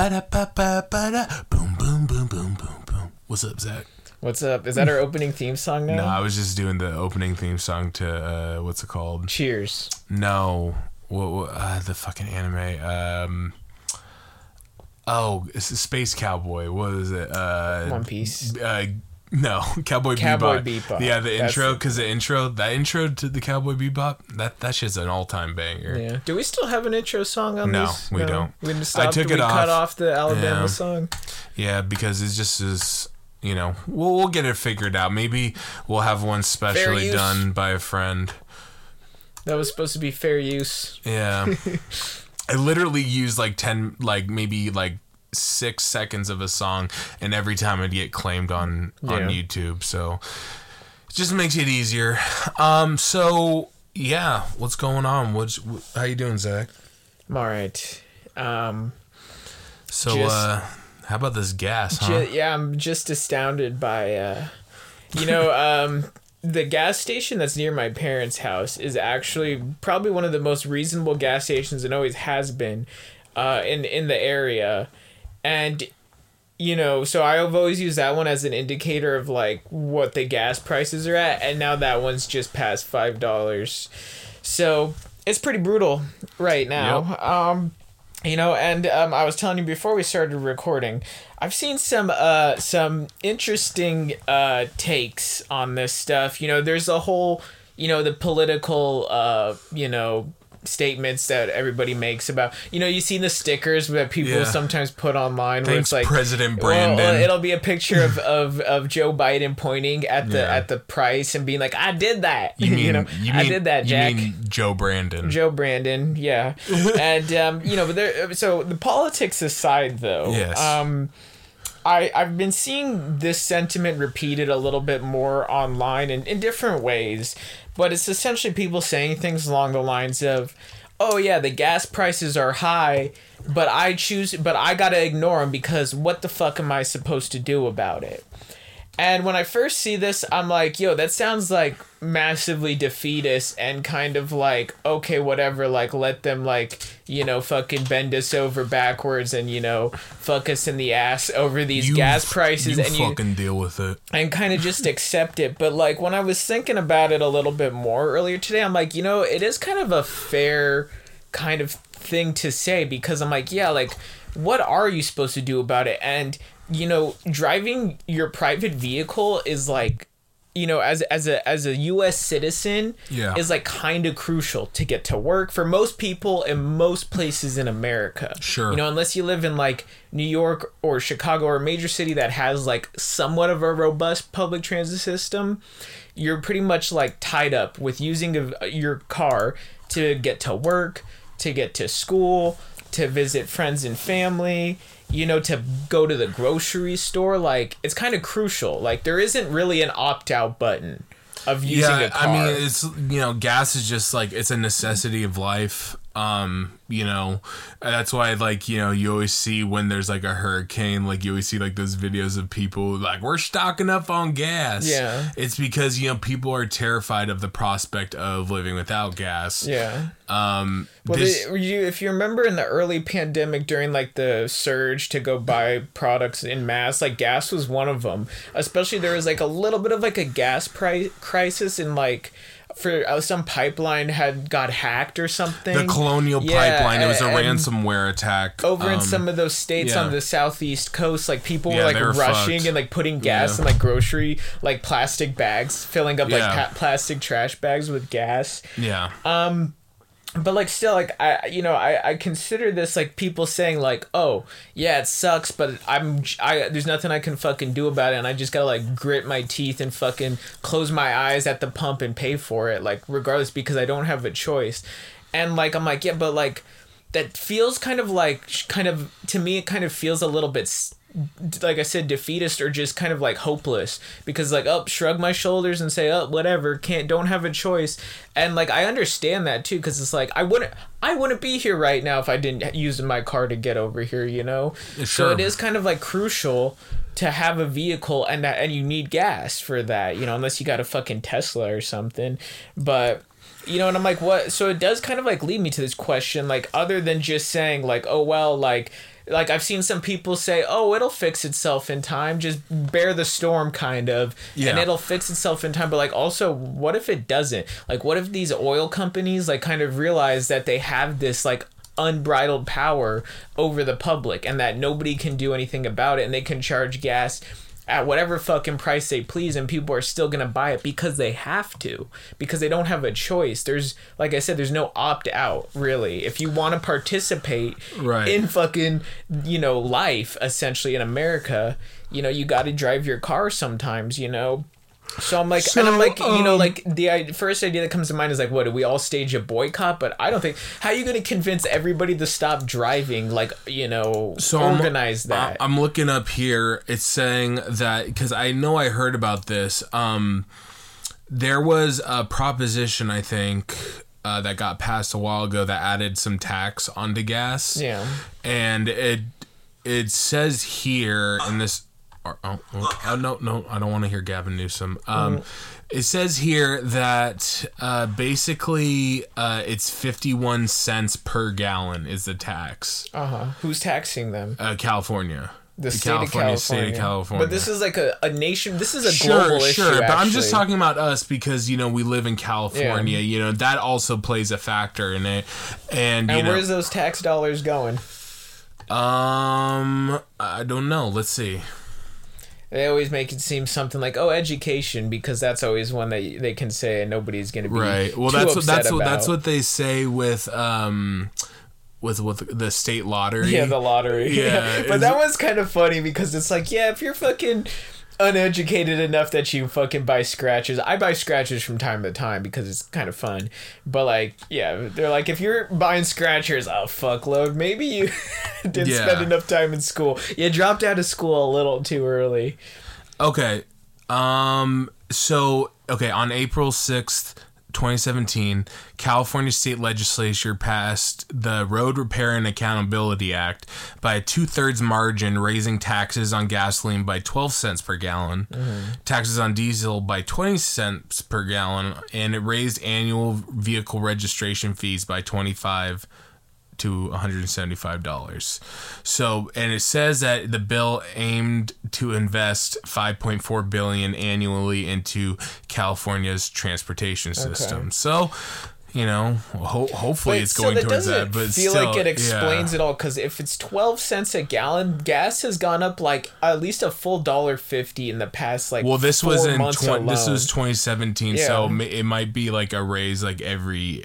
Ba-da-ba-ba-ba-da. Boom, boom, boom, boom, boom, boom. What's up, Zach? What's up? Is that our opening theme song now? No, I was just doing the opening theme song to, what's it called? Cheers. No. The fucking anime. It's a Space Cowboy. What was it? One Piece. No, Cowboy Bebop. Yeah, the intro to the Cowboy Bebop, that shit's an all-time banger. Yeah. Do we still have an intro song on this? No, we don't. We stopped, I took it off. We cut off the Alabama song. Yeah, because it's just as, you know, we'll get it figured out. Maybe we'll have one specially done by a friend. That was supposed to be fair use. Yeah. I literally used like 10, like maybe like 6 seconds of a song, and every time I'd get claimed on YouTube, so it just makes it easier. What's going on? How you doing, Zach? I'm all right. How about this gas, huh? I'm just astounded by, the gas station that's near my parents' house is actually probably one of the most reasonable gas stations, and always has been, in the area. And, you know, so I've always used that one as an indicator of, like, what the gas prices are at. And now that one's just past $5. So it's pretty brutal right now. Yep. I was telling you before we started recording, I've seen some interesting takes on this stuff. You know, there's a whole, the political, statements that everybody makes about, you see the stickers that people sometimes put online. Thanks, where it's like President Brandon. Well, it'll be a picture of Joe Biden pointing at the price and being like, "I did that." I did that, Jack. You mean Joe Brandon? Joe Brandon, yeah. And but there. So the politics aside, though, yes. I've been seeing this sentiment repeated a little bit more online and in different ways, but it's essentially people saying things along the lines of, oh yeah, the gas prices are high, but I gotta ignore them because what the fuck am I supposed to do about it? And when I first see this, I'm like, yo, that sounds like massively defeatist and kind of like, okay, whatever, like, let them, like, fucking bend us over backwards and, fuck us in the ass over these gas prices. You deal with it. And kind of just accept it. But, like, when I was thinking about it a little bit more earlier today, I'm like, it is kind of a fair kind of thing to say, because I'm like, yeah, like, what are you supposed to do about it? And driving your private vehicle is like, as a U.S. citizen, is like kind of crucial to get to work for most people in most places in America. Sure. Unless you live in like New York or Chicago or a major city that has like somewhat of a robust public transit system, you're pretty much like tied up with using your car to get to work, to get to school, to visit friends and family, to go to the grocery store. Like, it's kind of crucial. Like, there isn't really an opt-out button of using a car. I mean, it's, gas is just like, it's a necessity of life. That's why, like, you always see when there's like a hurricane, like you always see like those videos of people like, we're stocking up on gas. Yeah. It's because, people are terrified of the prospect of living without gas. Yeah. If you remember in the early pandemic during like the surge to go buy products in mass, like gas was one of them, especially there was like a little bit of like a gas price crisis in like, for some pipeline had got hacked or something. The Colonial pipeline. It was a ransomware attack. Over in some of those states on the southeast coast, like people were like rushing and like putting gas in like grocery, like plastic bags, filling up like plastic trash bags with gas. Yeah. But like still, like I consider this like people saying like, oh yeah, it sucks, but there's nothing I can fucking do about it, and I just gotta like grit my teeth and fucking close my eyes at the pump and pay for it, like regardless, because I don't have a choice. And like I'm like, yeah, but like that feels kind of to me, it kind of feels a little bit like I said, defeatist or just kind of like hopeless, because like, shrug my shoulders and say, whatever, don't have a choice. And like, I understand that too, because it's like, I wouldn't be here right now if I didn't use my car to get over here, Sure. So it is kind of like crucial to have a vehicle, and you need gas for that, unless you got a fucking Tesla or something. But You know, and I'm like, what? So it does kind of like lead me to this question, like, other than just saying like, oh, well, like I've seen some people say, oh, it'll fix itself in time. Just bear the storm kind of, and it'll fix itself in time. But like, also, what if it doesn't? Like, what if these oil companies like kind of realize that they have this like unbridled power over the public and that nobody can do anything about it, and they can charge gas at whatever fucking price they please, and people are still gonna buy it because they have to, because they don't have a choice. There's, like I said, there's no opt out really. If you want to participate in fucking, you know, life essentially in America, you know, you got to drive your car sometimes, you know. So I'm like, so, and I'm like, you know, like the first idea that comes to mind is like, what, do we all stage a boycott? But I don't think, how are you going to convince everybody to stop driving? Like, you know, so organize that. I'm looking up here. It's saying that, because I know I heard about this. There was a proposition, I think, that got passed a while ago that added some tax onto gas. Yeah. And it says here in this. No, I don't want to hear Gavin Newsom. It says here that basically it's 51 cents per gallon is the tax. Who's taxing them? California. The state of California. But this is like a nation. This is a global issue. Sure, but I'm just talking about us because, you know, we live in California. Yeah. You know, that also plays a factor in it. And you know, where's those tax dollars going? I don't know. Let's see. They always make it seem something like, oh, education, because that's always one that they can say, and nobody's going to be Well, that's what they say with the state lottery. Yeah, the lottery. Yeah, but that was kind of funny because it's like, yeah, if you're fucking uneducated enough that you fucking buy scratchers. I buy scratchers from time to time because it's kind of fun. But like, yeah, they're like, if you're buying scratchers, oh, fuckload, maybe you didn't spend enough time in school. You dropped out of school a little too early. Okay. So, on April 6th, 2017, California state legislature passed the Road Repair and Accountability Act by a 2/3 margin, raising taxes on gasoline by 12 cents per gallon, taxes on diesel by 20 cents per gallon, and it raised annual vehicle registration fees by $25 to $175. So, and it says that the bill aimed to invest $5.4 billion annually into California's transportation system. Okay. So, you know, hopefully it's going towards that. But I feel still, like it explains it all, because if it's 12 cents a gallon, gas has gone up like at least a full $1.50 in the past like 4 months alone. This was 2017, so it might be like a raise like every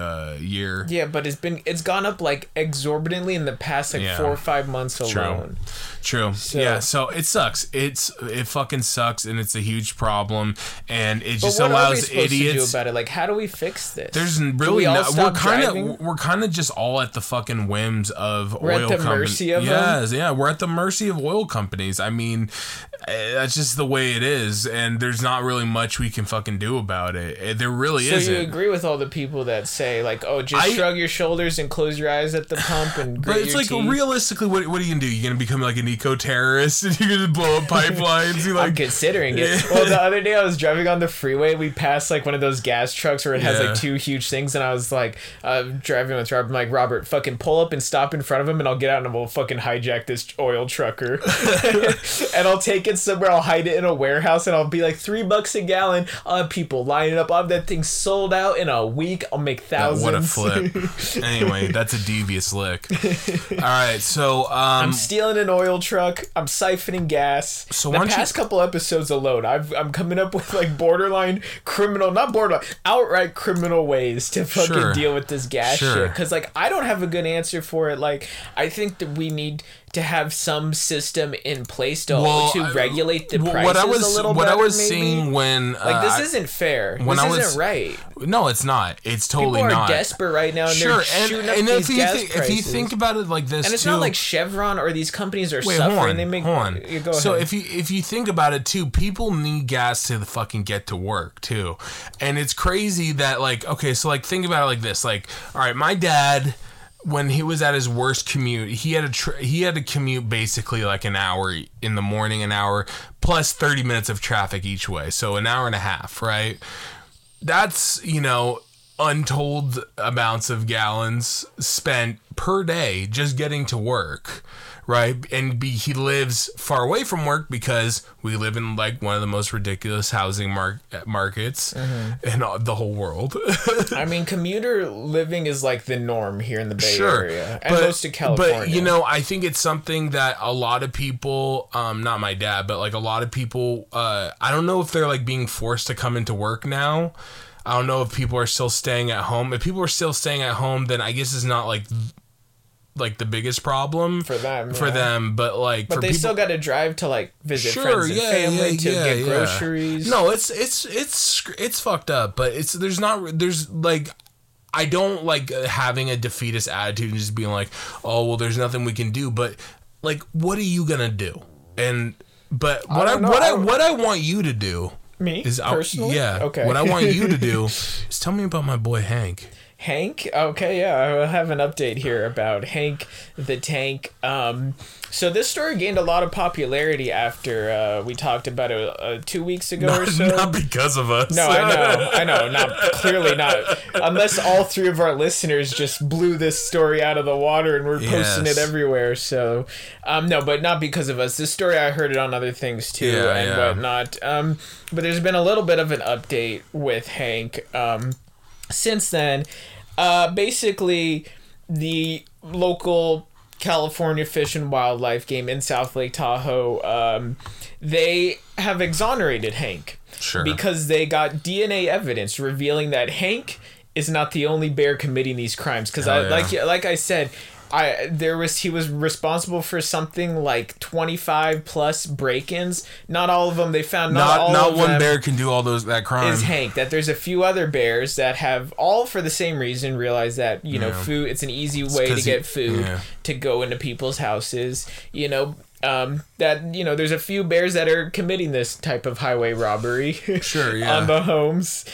year. Yeah, but it's gone up like exorbitantly in the past like 4 or 5 months alone. True. So, so it sucks. It fucking sucks, and it's a huge problem, and it just allows idiots. But what are we supposed to do about it? Like, how do we fix this? There's really not. We're kind of just all at the fucking whims of oil companies. We're at the mercy of oil companies. I mean, that's just the way it is, and there's not really much we can fucking do about it. There really isn't. So you agree with all the people that say like, oh, just shrug your shoulders and close your eyes at the pump and grit your teeth. But it's like, realistically, what are you gonna do? You're gonna become like an eco-terrorist and you're gonna blow up pipelines? Like, I'm considering it. Well, the other day I was driving on the freeway. We passed like one of those gas trucks where it has like two huge things, and I was like, driving with Robert. I'm like, Robert, fucking pull up and stop in front of him, and I'll get out and we'll fucking hijack this oil trucker. And I'll take it somewhere, I'll hide it in a warehouse, and I'll be like $3 a gallon. I'll have people lining up. I'll have that thing sold out in a week. I'll make thousands. What a flip. Anyway, that's a devious lick. Alright, so I'm stealing an oil truck, I'm siphoning gas. So the past couple episodes alone, I'm coming up with like outright criminal ways to fucking deal with this gas shit, because like I don't have a good answer for it. Like, I think that we need to have some system in place to regulate the prices a little better. What I was seeing when this isn't fair. This isn't right. No, it's not. It's totally not. People are desperate right now, and they're shooting up these gas prices. If you think about it like this, and it's not like Chevron or these companies are suffering. Go ahead. So if you think about it too, people need gas to the fucking get to work too, and it's crazy that like, okay, so like think about it like this. Like, all right, my dad, when he was at his worst commute, he had to commute basically like an hour in the morning, an hour plus 30 minutes of traffic each way, so an hour and a half, right? That's, you know, untold amounts of gallons spent per day just getting to work, right? And he lives far away from work because we live in like one of the most ridiculous housing markets in the whole world. I mean, commuter living is like the norm here in the Bay Area and most of California. But, you know, I think it's something that a lot of people, not my dad, but like a lot of people, I don't know if they're like being forced to come into work now. I don't know if people are still staying at home. If people are still staying at home, then I guess it's not like the biggest problem for them. For them, but like, but for they people, still got to drive to like visit friends and family to get groceries. No, it's fucked up. But there's like, I don't like having a defeatist attitude and just being like, oh well, there's nothing we can do. But like, what are you gonna do? And but what I want you to do. Me personally? Yeah. Okay. What I want you to do is tell me about my boy Hank. Hank? Okay, yeah. I have an update here about Hank the Tank. So this story gained a lot of popularity after we talked about it 2 weeks ago or so. Not because of us. No, I know. Clearly not. Unless all three of our listeners just blew this story out of the water and we're posting it everywhere. So, no, but not because of us. This story, I heard it on other things too whatnot. But there's been a little bit of an update with Hank since then. Basically, the local California Fish and Wildlife game in South Lake Tahoe, they have exonerated Hank because they got DNA evidence revealing that Hank is not the only bear committing these crimes. Because like I said, he was responsible for something like 25 plus break-ins. Not all of them they found. Not one bear can do all that crime. Is Hank that there's a few other bears that have all for the same reason realized that food. It's an easy way to get food to go into people's houses. You know that there's a few bears that are committing this type of highway robbery. On the homes.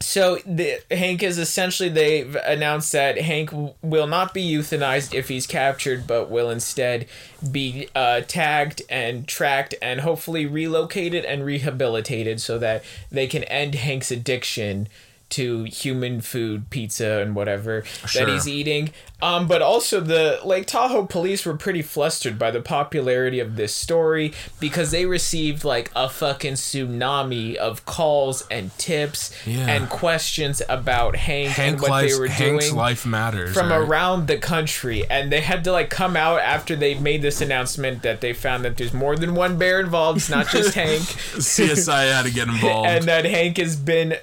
So Hank is essentially, they've announced that Hank will not be euthanized if he's captured, but will instead be tagged and tracked and hopefully relocated and rehabilitated so that they can end Hank's addiction to human food, pizza, and whatever that he's eating. But also the Lake Tahoe police were pretty flustered by the popularity of this story because they received like a fucking tsunami of calls and tips and questions about Hank and what they were doing. Hank's life matters. From around the country. And they had to like come out after they made this announcement that they found that there's more than one bear involved. It's not just Hank. CSI had to get involved. And that Hank has been,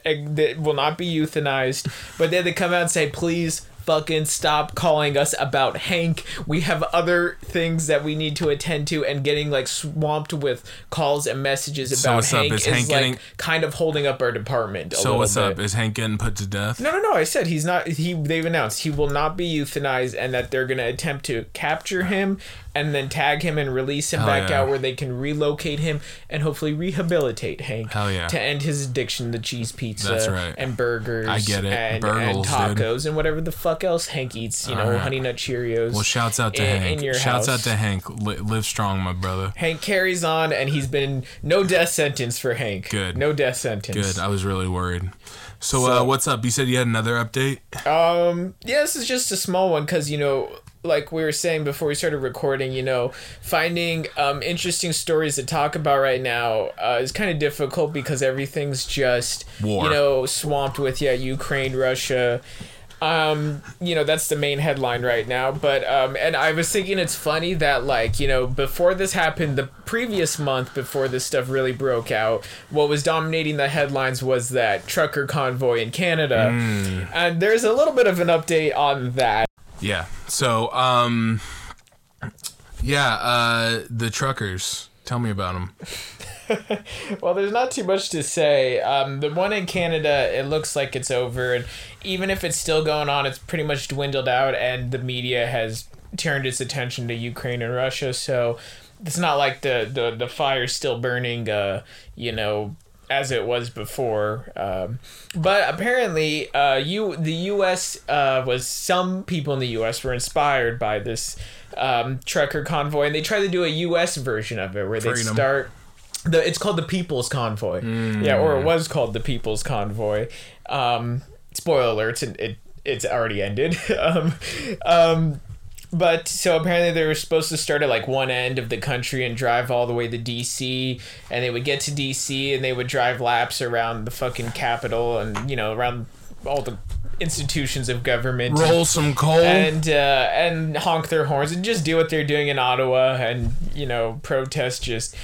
will not be euthanized. But they had to come out and say, please fucking stop calling us about Hank. We have other things that we need to attend to, and getting like swamped with calls and messages about Hank is like kind of holding up our department a little bit. So what's up? Is Hank getting put to death? No. I said he's not. They've announced he will not be euthanized, and that they're gonna attempt to capture him and then tag him and release him back out where they can relocate him and hopefully rehabilitate Hank to end his addiction to cheese pizza and burgers and tacos and whatever the fuck else Hank eats, Honey Nut Cheerios. Well, shouts out to Hank. Shouts out to Hank. Live strong, my brother. Hank carries on, and he's been no death sentence for Hank. Good. No death sentence. Good. I was really worried. So what's up? You said you had another update? Yeah, this is just a small one because, like we were saying before we started recording, finding interesting stories to talk about right now is kind of difficult because everything's just, war. Swamped with, Ukraine, Russia. That's the main headline right now. But, and I was thinking it's funny that, before this happened, the previous month before this stuff really broke out, what was dominating the headlines was that trucker convoy in Canada. And there's a little bit of an update on that. Yeah. So, the truckers. Tell me about them. Well, there's not too much to say. The one in Canada, it looks like it's over. And even if it's still going on, it's pretty much dwindled out. And the media has turned its attention to Ukraine and Russia. So it's not like the fire's still burning, as it was before. But apparently, the U.S. Some people in the U.S. were inspired by this trucker convoy. And they tried to do a U.S. version of it where they start... It's called the People's Convoy. It was called the People's Convoy. Spoiler alert, it's already ended. But so apparently they were supposed to start at like one end of the country and drive all the way to DC, and they would get to DC and they would drive laps around the fucking Capitol and, you know, around all the institutions of government, roll some coal, and honk their horns and just do what they're doing in Ottawa and, you know, protest just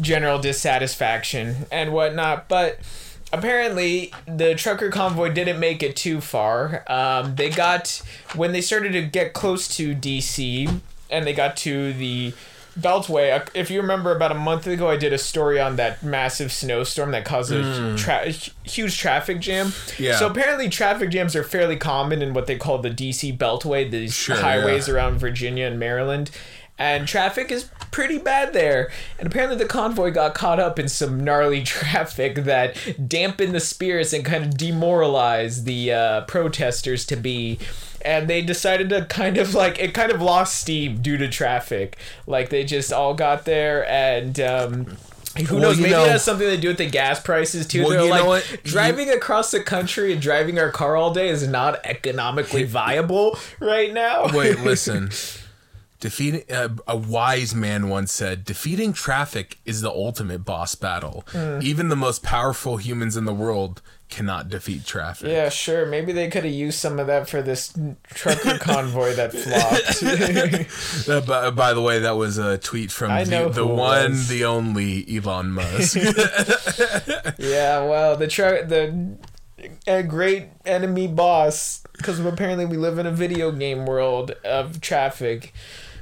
general dissatisfaction and whatnot. But apparently, the trucker convoy didn't make it too far. They got, when they started to get close to DC and they got to the Beltway, if you remember about a month ago, I did a story on that massive snowstorm that caused a huge traffic jam. Yeah. So apparently traffic jams are fairly common in what they call the DC Beltway, these highways around Virginia and Maryland. And traffic is pretty bad there. And apparently the convoy got caught up in some gnarly traffic that dampened the spirits and kind of demoralized the protesters to be. And they decided to kind of like, it kind of lost steam due to traffic. Like they just all got there and... Who knows? Maybe it has something to do with the gas prices too. They're like, driving across the country and driving our car all day is not economically viable right now. Wait, listen. Defeating a wise man once said, defeating traffic is the ultimate boss battle. Even the most powerful humans in the world cannot defeat traffic. Yeah, sure. Maybe they could have used some of that for this trucker convoy that flopped. By the way, that was a tweet from the only Elon Musk. Yeah, well, a great enemy boss, because apparently we live in a video game world of traffic,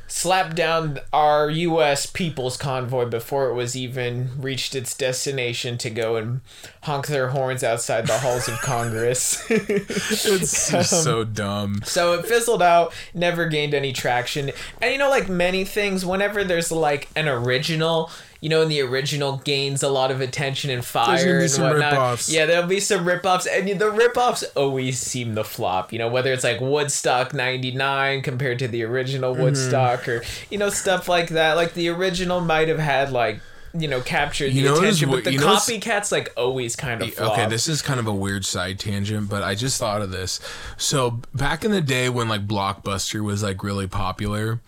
slapped down our U.S. People's Convoy before it was even reached its destination to go and honk their horns outside the halls of Congress. It's so dumb. So it fizzled out, never gained any traction. And you know, like many things, whenever there's like an original... You know, and the original gains a lot of attention and fire and whatnot. Rip-offs. Yeah, there'll be some rip-offs. And the rip-offs always seem to flop. You know, whether it's like Woodstock 99 compared to the original Woodstock or, you know, stuff like that. Like the original might have had like, you know, captured the attention, but the copycats like always kind of flop. Okay, this is kind of a weird side tangent, but I just thought of this. So back in the day when like Blockbuster was like really popular...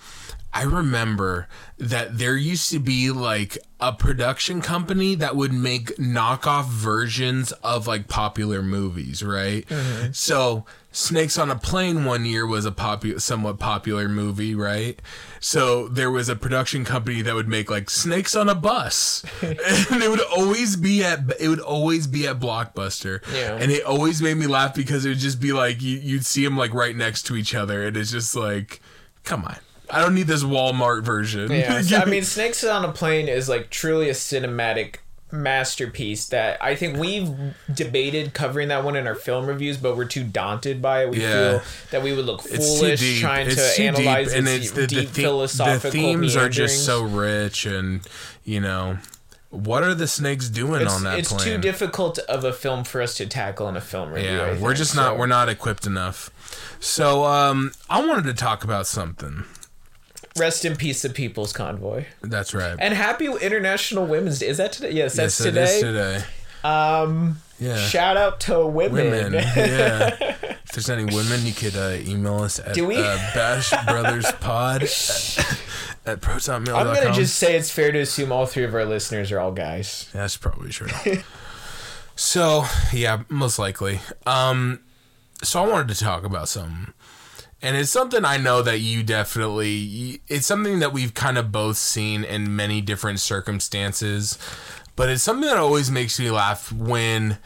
I remember that there used to be like a production company that would make knockoff versions of like popular movies, right? Mm-hmm. So Snakes on a Plane one year was a somewhat popular movie, right? So there was a production company that would make like Snakes on a Bus, and it would always be at Blockbuster, and it always made me laugh because it would just be like you'd see them like right next to each other, and it's just like, come on. I don't need this Walmart version. Yeah, so, I mean, Snakes on a Plane is like truly a cinematic masterpiece that I think we've debated covering that one in our film reviews, but we're too daunted by it. We feel that we would look foolish trying to analyze it. And it's the philosophical. The themes are just so rich, and you know. What are the snakes doing on that plane? It's too difficult of a film for us to tackle in a film review. Yeah, we're not equipped enough. So I wanted to talk about something. Rest in peace, the People's Convoy. That's right. And happy International Women's Day. Is that today? Yes, that's today. Yes, it is today. Shout out to women. Yeah. If there's any women, you could email us at bashbrotherspod at protonmail.com. I'm going to just say it's fair to assume all three of our listeners are all guys. That's probably true. So, yeah, most likely. So I wanted to talk about something. And it's something I know that you definitely... It's something that we've kind of both seen in many different circumstances. But it's something that always makes me laugh when...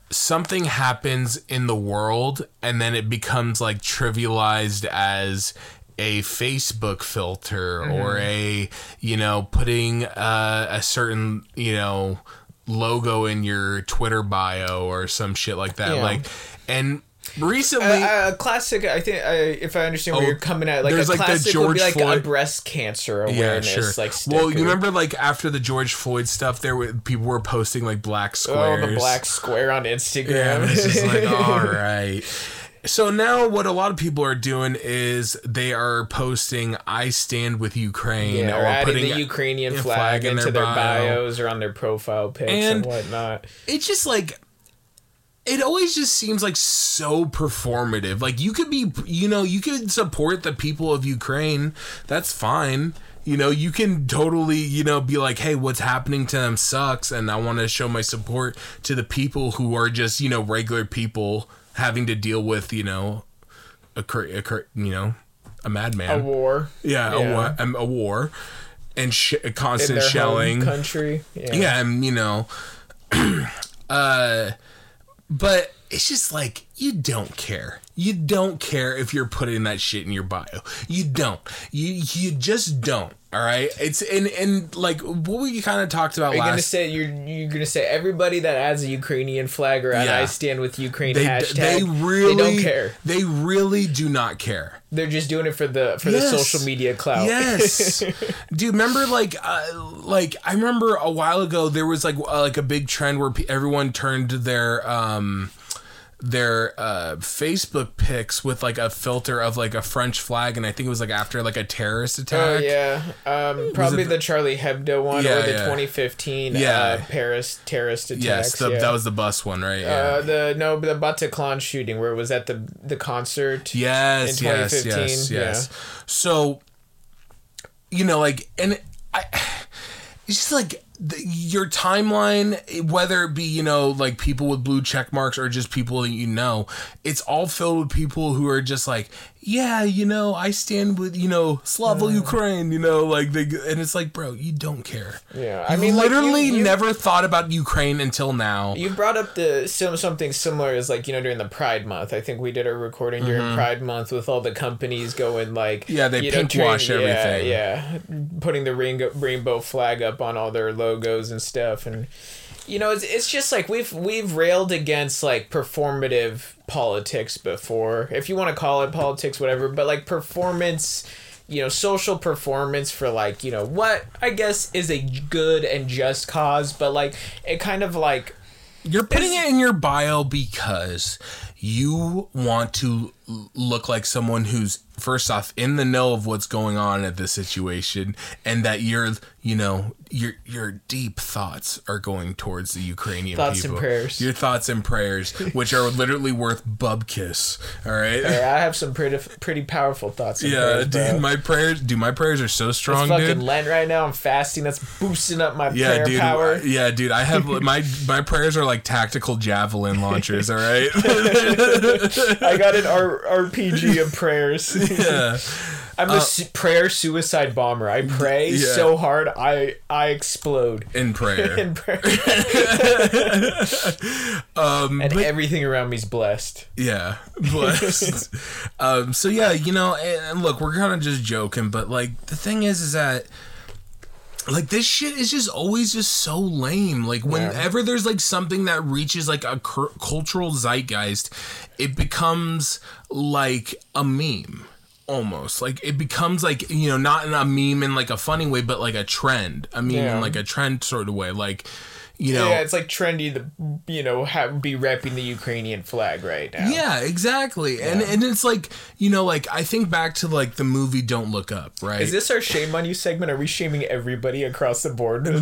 something happens in the world and then it becomes like trivialized as a Facebook filter or a, you know, putting a certain, you know, logo in your Twitter bio or some shit like that. Yeah. Like, and recently, a classic, I think, if I understand where you're coming at, like a like classic would be like Floyd, a breast cancer awareness. Yeah, sure. Like, well, you remember like after the George Floyd stuff, people were posting like black squares. Oh, the black square on Instagram. Yeah, it's just like, all right. So now what a lot of people are doing is they are posting "I stand with Ukraine" or adding putting the Ukrainian flag into their bios or on their profile pics and whatnot. It's just like. it always just seems like so performative. Like, you could be, you know, you could support the people of Ukraine. That's fine. You know, you can totally, you know, be like, hey, what's happening to them sucks, and I want to show my support to the people who are just, you know, regular people having to deal with, you know, a madman. A war. Yeah. A war. And constant shelling. In their home country. Yeah, and, you know. But it's just like, you don't care. You don't care if you're putting that shit in your bio. You don't. You just don't. All right. It's and like what we kind of talked about. You're gonna say everybody that adds a Ukrainian flag or I stand with Ukraine hashtag. They don't care. They really do not care. They're just doing it for the social media clout. Yes. Dude, remember like I remember a while ago there was like a big trend where everyone turned their Facebook pics with like a filter of like a French flag, and I think it was like after like a terrorist attack. Probably the Charlie Hebdo one, or the 2015 Paris terrorist attack. Yes, that was the bus one, right? The Bataclan shooting where it was at the concert. Yes, in 2015. Yes. Yeah. So, you know, like, and it's just like, your timeline, whether it be, you know, like people with blue check marks or just people that you know, it's all filled with people who are just like, yeah, you know, I stand with, you know, Slava Ukraine, you know, like and it's like, bro, you don't care. Yeah, I mean, literally never thought about Ukraine until now. You brought up something similar as like, you know, during the Pride Month. I think we did a recording during Pride Month with all the companies going like, yeah, they pinkwash everything. Yeah, putting the rainbow flag up on all their logos and stuff, and you know, it's just like we've railed against like performative politics before, if you want to call it politics, whatever, but like performance, you know, social performance for like, you know, what I guess is a good and just cause, but like it kind of like you're putting it in your bio because you want to look like someone who's, first off, in the know of what's going on at this situation, and that your deep thoughts are going towards the Ukrainian people. Thoughts and prayers. Your thoughts and prayers, which are literally worth bubkiss. All right. Hey, I have some pretty powerful thoughts. And prayers, bro. Dude, my prayers are so strong. It's fucking Lent right now. I'm fasting. That's boosting up my prayer power. Yeah, dude. I have my prayers are like tactical javelin launchers. All right. I got an RPG of prayers. Yeah. I'm a prayer suicide bomber. I pray so hard I explode in prayer. And everything around me's blessed. Yeah, blessed. So yeah, you know, and look, we're kind of just joking, but like the thing is that like this shit is just always just so lame. Like whenever there's like something that reaches like a cultural zeitgeist, it becomes like a meme. Almost like it becomes like, you know, not in a meme in like a funny way, but like a trend. I mean, in like a trend sort of way, like, you know, it's like trendy to, you know, be repping the Ukrainian flag right now. Yeah, exactly. Yeah. And it's like, you know, like I think back to like the movie Don't Look Up, right? Is this our shame on you segment? Are we shaming everybody across the board? No,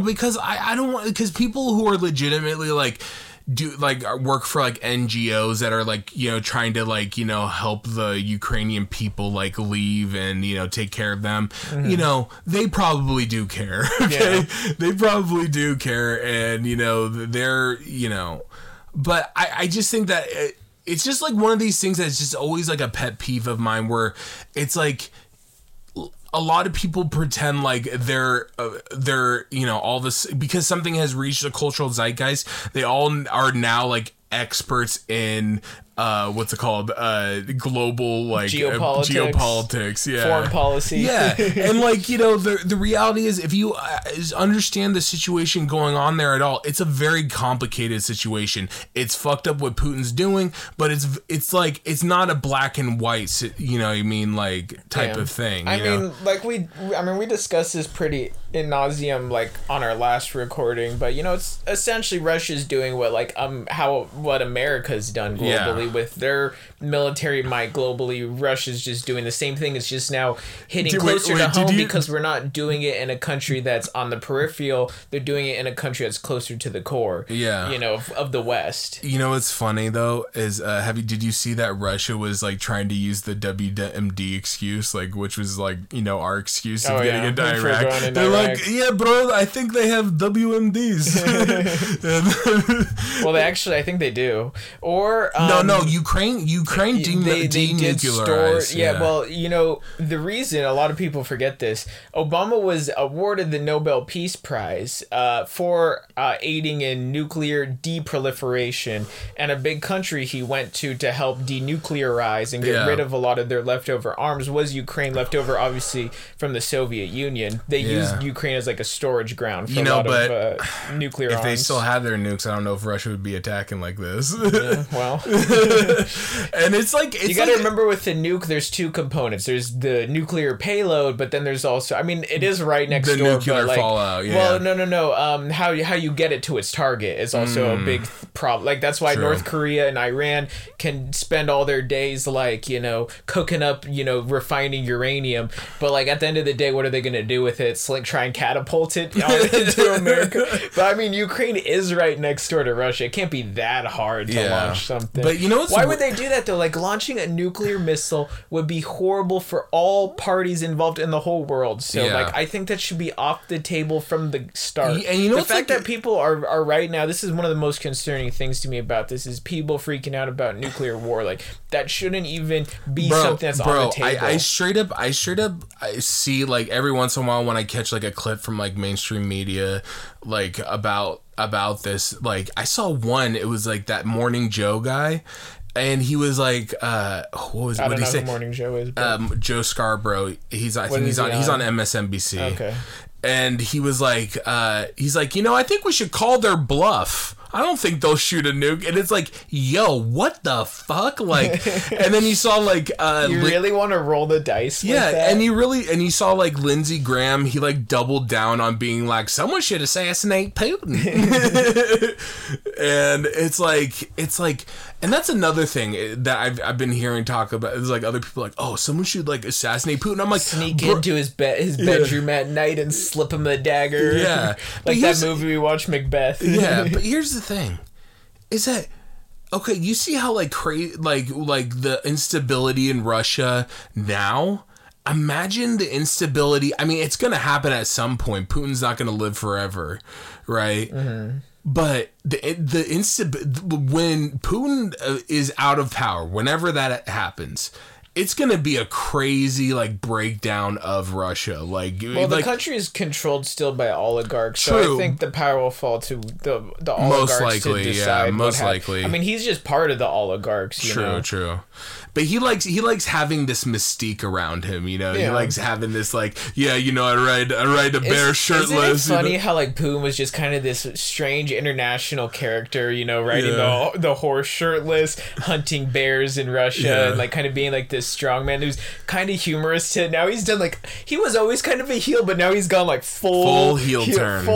because I don't want, because people who are legitimately like, do like work for like NGOs that are like, you know, trying to like, you know, help the Ukrainian people like leave and, you know, take care of them. Mm-hmm. You know, they probably do care. Okay? Yeah. They probably do care. And, you know, they're, you know, but I just think that it's just like one of these things that's just always like a pet peeve of mine, where it's like, a lot of people pretend like they're, you know, all this because something has reached a cultural zeitgeist. They all are now like experts in what's it called? Global like geopolitics, foreign policy, and like, you know, the reality is, if you understand the situation going on there at all, it's a very complicated situation. It's fucked up what Putin's doing, but it's like it's not a black and white, you know what I mean, like type of thing. We discussed this pretty in nauseum like on our last recording, but you know, it's essentially Russia's doing what America's done globally. globally with their military might globally. Russia's just doing the same thing. It's just now hitting closer to home because we're not doing it in a country that's on the peripheral. They're doing it in a country that's closer to the core. Yeah. You know, of the West. You know what's funny though is did you see that Russia was like trying to use the WMD excuse, like which was like, you know, our excuse of getting into Iraq. They're like, yeah, bro, I think they have WMDs. Well, they actually, I think they do. Or no, Ukraine denuclearized. Yeah, well, you know, the reason a lot of people forget this, Obama was awarded the Nobel Peace Prize for aiding in nuclear deproliferation, and a big country he went to help denuclearize and get rid of a lot of their leftover arms was Ukraine, leftover obviously from the Soviet Union. They used Ukraine as like a storage ground for a lot of nuclear arms. If they still had their nukes, I don't know if Russia would be attacking like this. Yeah, well. And it's like... It's you got to remember with the nuke, there's two components. There's the nuclear payload, but then there's also... I mean, it is right next door. The nuclear fallout, yeah. Well, no. How you get it to its target is also a big problem. Like, that's why North Korea and Iran can spend all their days, like, you know, cooking up, you know, refining uranium. But, like, at the end of the day, what are they going to do with it? It's like try and catapult it into America. But, I mean, Ukraine is right next door to Russia. It can't be that hard to launch something. But you know what's... Why would they do that, though? Like, launching a nuclear missile would be horrible for all parties involved in the whole world. So, like, I think that should be off the table from the start. And you know, the fact that people are right now... This is one of the most concerning things to me about this, is people freaking out about nuclear war. Like, that shouldn't even be something that's on the table. I see, like, every once in a while when I catch, like, a clip from, like, mainstream media, like, about this. Like, I saw one, it was like that Morning Joe guy, and he was like, what did he say? I don't know who Morning Joe is, but... Joe Scarborough. He's on MSNBC. Okay. And he was like, you know, I think we should call their bluff. I don't think they'll shoot a nuke. And it's like, yo, what the fuck? Like, and then you saw like... you really want to roll the dice with that? Yeah, and you saw like Lindsey Graham, he like doubled down on being like, someone should assassinate Putin. And it's like, and that's another thing that I've been hearing talk about. It's like other people like, oh, someone should like assassinate Putin. I'm like... Sneak into his bedroom at night and slip him a dagger. Yeah. Like that movie we watched, Macbeth. Yeah, but here's the thing, is that okay? You see how like crazy, like the instability in Russia now. Imagine the instability. I mean, it's going to happen at some point. Putin's not going to live forever, right? Mm-hmm. But when Putin is out of power, whenever that happens, it's going to be a crazy, like, breakdown of Russia. Like, well, the country is controlled still by oligarchs, so I think the power will fall to the oligarchs to decide. Yeah, most likely. I mean, he's just part of the oligarchs, you know? True. But he likes having this mystique around him, you know? Yeah. He likes having this, like, yeah, you know, I ride a bear shirtless. Isn't it funny how, like, Putin was just kind of this strange international character, you know, riding the horse shirtless, hunting bears in Russia, and, like, kind of being, like, this strong man who's kind of humorous to now. He's done like, he was always kind of a heel, but now he's gone like full heel turn.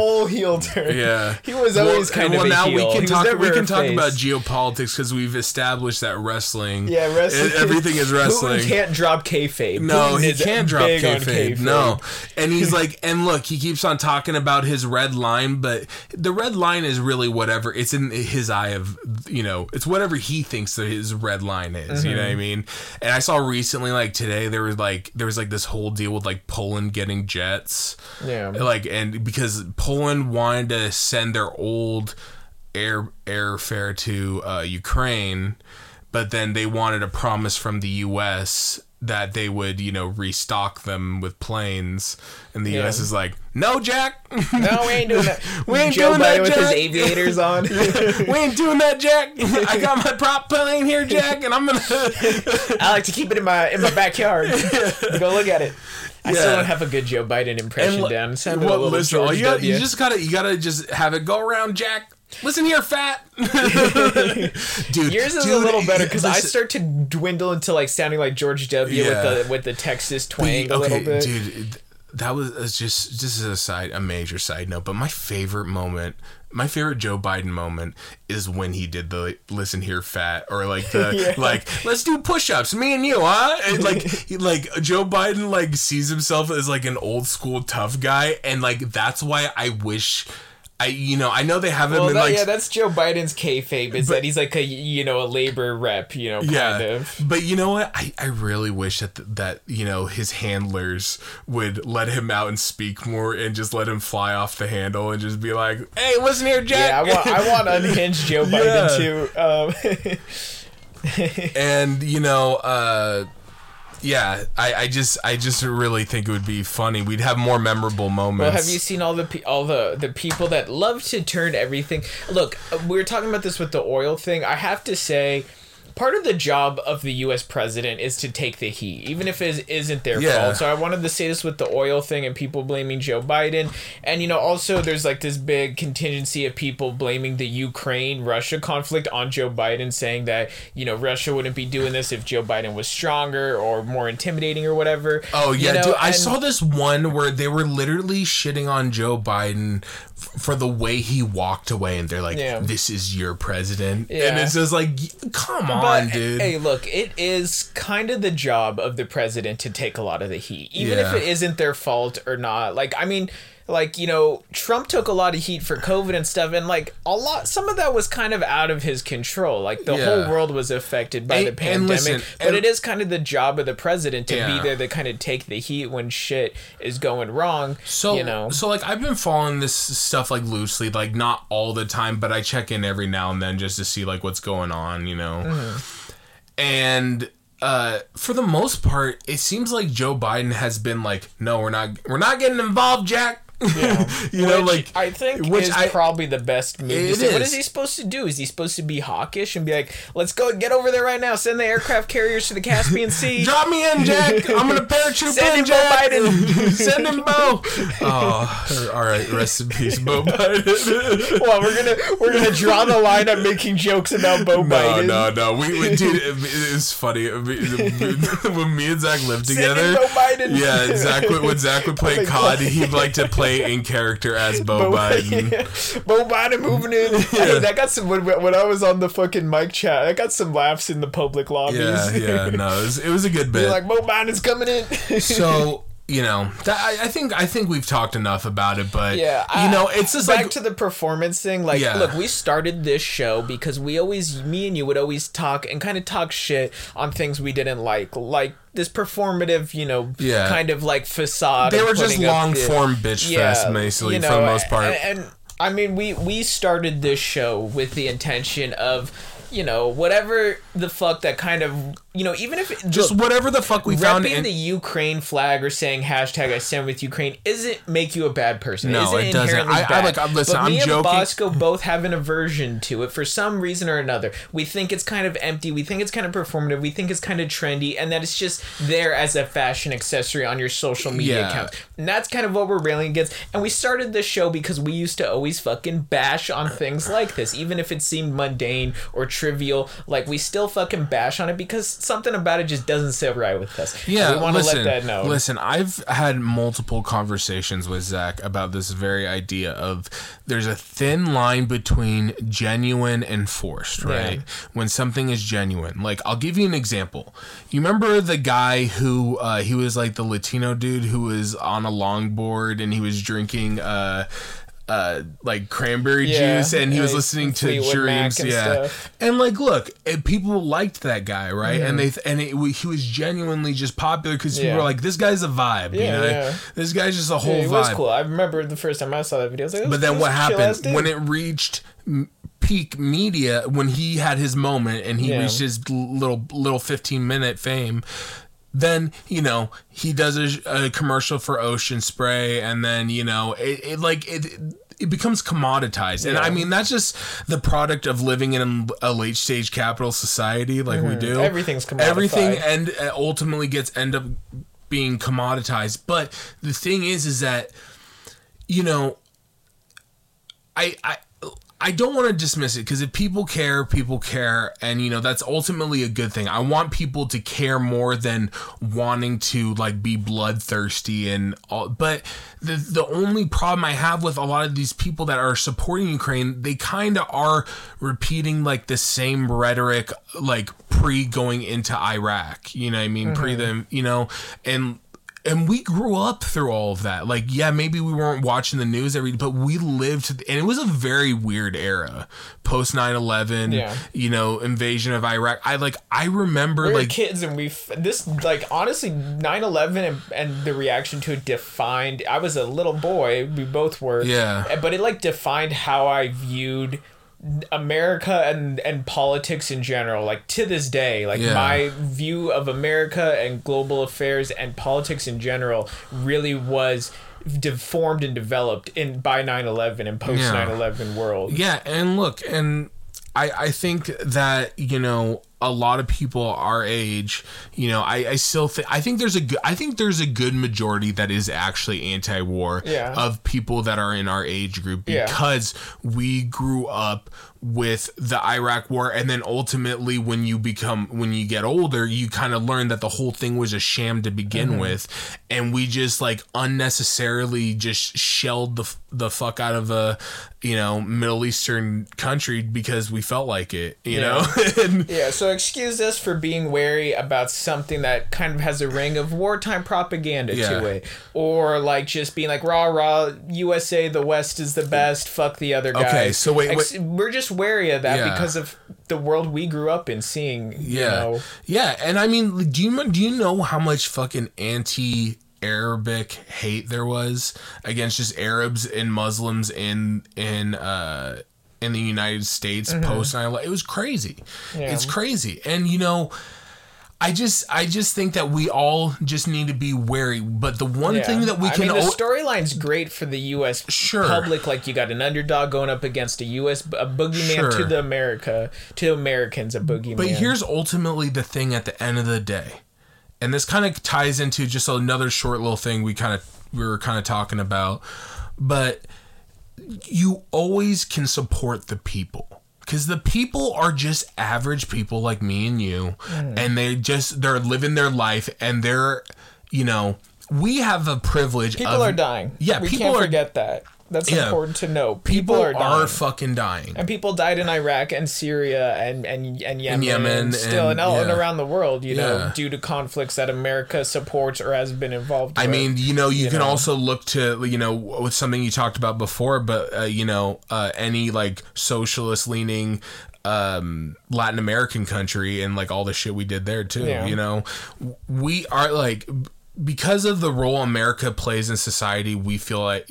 Yeah, he was always kind of a heel. Well, now we can talk about geopolitics because we've established that wrestling. Yeah, wrestling. Everything is wrestling. Putin can't drop kayfabe. No, Putin can't drop kayfabe. No, and he's like, and look, he keeps on talking about his red line, but the red line is really whatever. It's in his eye of, you know, it's whatever he thinks that his red line is. Mm-hmm. You know what I mean? And I saw recently, like today, there was this whole deal with like Poland getting jets, and because Poland wanted to send their old airfare to Ukraine, but then they wanted a promise from the U.S. that they would, you know, restock them with planes, and the U.S. is like, no, Jack. No, we ain't doing that. We ain't Joe doing Biden that, Jack. With his aviators on. We ain't doing that, Jack. I got my prop plane here, Jack, and I'm gonna. I like to keep it in my backyard. Go look at it. I still don't have a good Joe Biden impression down. You just gotta have it go around, Jack. Listen here, fat. Dude, yours is a little better because I start to dwindle into like sounding like George W. with the Texas twang a little bit. Dude, that was just a major side note, but my favorite moment My favorite Joe Biden moment is when he did the listen here fat, or like the like, let's do push-ups, me and you, huh? And like he, like Joe Biden like sees himself as like an old school tough guy, and like that's why I wish I know they haven't been like... Yeah, that's Joe Biden's kayfabe, that he's like a labor rep, kind of. But you know what? I really wish that his handlers would let him out and speak more and just let him fly off the handle and just be like, hey, listen here, Jack! Yeah, I want unhinged Joe Biden, too. And, yeah, I just really think it would be funny. We'd have more memorable moments. Well, have you seen all the people that love to turn everything? Look, we were talking about this with the oil thing. I have to say, part of the job of the U.S. president is to take the heat, even if it isn't their fault. So I wanted to say this with the oil thing and people blaming Joe Biden. And, also there's like this big contingency of people blaming the Ukraine-Russia conflict on Joe Biden, saying that, Russia wouldn't be doing this if Joe Biden was stronger or more intimidating or whatever. Oh, yeah. Dude, I saw this one where they were literally shitting on Joe Biden for the way he walked away. And they're like, this is your president. Yeah. And it's just like, come on. But, hey, look, it is kind of the job of the president to take a lot of the heat, even if it isn't their fault or not. Like, I mean, like, Trump took a lot of heat for COVID and stuff, and like some of that was kind of out of his control. Like the whole world was affected by the pandemic, but it is kind of the job of the president to be there to kind of take the heat when shit is going wrong. So, so like I've been following this stuff like loosely, like not all the time, but I check in every now and then just to see like what's going on, Mm-hmm. And for the most part, it seems like Joe Biden has been like, no, we're not getting involved, Jack. Yeah. I think is probably the best move. What is he supposed to do? Is he supposed to be hawkish and be like, let's go get over there right now, send the aircraft carriers to the Caspian Sea, drop me in, Jack, I'm gonna parachute in, Jack. Send him, Bo. Oh, alright, rest in peace, Bo Biden. Well, we're gonna draw the line at making jokes about Bo Biden. No we dude, it's funny when me and Zach lived together, Bo Biden. Yeah, Zach when Zach would play COD, he'd like to play in character as Bo Biden. Yeah. Bo Biden moving in. Yeah. Hey, that got some. When I was on the fucking mic chat, I got some laughs in the public lobbies. Yeah, no, it was a good bit. You're like, Bo Biden's coming in. So I think we've talked enough about it, but it's just back to the performance thing. Like, look, we started this show because me and you would always talk and kind of talk shit on things we didn't like. This performative, kind of like facade. They were just long form bitch fest, basically, for the most part. And I mean, we started this show with the intention of, whatever the fuck that kind of, even if whatever the fuck we found in the Ukraine flag or saying hashtag I stand with Ukraine isn't make you a bad person. No, it doesn't. I'm joking. Me and Bosco both have an aversion to it for some reason or another. We think it's kind of empty. We think it's kind of performative. We think it's kind of trendy, and that it's just there as a fashion accessory on your social media accounts. And that's kind of what we're railing against. And we started this show because we used to always fucking bash on things like this, even if it seemed mundane or trivial. Like, we still fucking bash on it because something about it just doesn't sit right with us. Yeah, we want to let that know. Listen, I've had multiple conversations with Zach about this very idea of there's a thin line between genuine and forced, right? Yeah. When something is genuine. Like, I'll give you an example. You remember the guy who he was like the Latino dude who was on a longboard and he was drinking like cranberry juice, and he was listening to Dreams, and like, look, people liked that guy, right? Mm-hmm. He was genuinely just popular because people were like, this guy's a vibe, this guy's just a whole vibe. It was cool. I remember the first time I saw that video, I was like, but then what happened when it reached peak media, when he had his moment and he reached his little 15-minute fame? Then, he does a commercial for Ocean Spray, and then, it becomes commoditized. And I mean, that's just the product of living in a late stage capital society like we do. Everything's commoditized. Everything ultimately end up being commoditized. But the thing is that, I I don't want to dismiss it, because if people care, people care. And, you know, that's ultimately a good thing. I want people to care more than wanting to, like, be bloodthirsty and all. But the only problem I have with a lot of these people that are supporting Ukraine, they kind of are repeating, like, the same rhetoric, like, pre-going into Iraq. You know what I mean? Mm-hmm. And we grew up through all of that. Like, yeah, maybe we weren't watching the news every day, but we lived, and it was a very weird era, post 9/11, invasion of Iraq. I remember we were kids, and honestly, 9/11 and the reaction to it defined. I was a little boy. We both were. Yeah. But it defined how I viewed America and politics in general, to this day, my view of America and global affairs and politics in general really was deformed and developed by 9/11 and post 9/11 world. Yeah. And look, and I think that, a lot of people our age, I still think, I think there's a good majority that is actually anti-war of people that are in our age group, because we grew up with the Iraq war. And then ultimately when you get older, you kind of learn that the whole thing was a sham to begin with. And we just unnecessarily just shelled the fuck out of a, Middle Eastern country because we felt like it, you know? So excuse us for being wary about something that kind of has a ring of wartime propaganda to it. Or just being rah, rah, USA, the West is the best. Fuck the other guy. Okay. So wait. We're just wary of that because of the world we grew up in seeing. And I mean, do you know how much fucking anti-Arabic hate there was against just Arabs and Muslims in the United States post 9/11? It was crazy. Yeah. It's crazy. And I just think that we all just need to be wary. But the one thing that we can... I mean, the storyline's great for the U.S. Public. You got an underdog going up against a boogeyman to Americans, a boogeyman. But here's ultimately the thing at the end of the day. And this kind of ties into just another short little thing we were talking about. But you always can support the people. Because the people are just average people like me and you, and they're living their life, and they're, we have a privilege. People are dying. Yeah, we can't forget that. That's important to know. People are dying. Are fucking dying, and people died in Iraq and Syria and Yemen and still and around the world, due to conflicts that America supports or has been involved. I mean, you can also look to with something you talked about before, but any socialist leaning Latin American country and all the shit we did there too. Yeah. We are because of the role America plays in society, we feel like,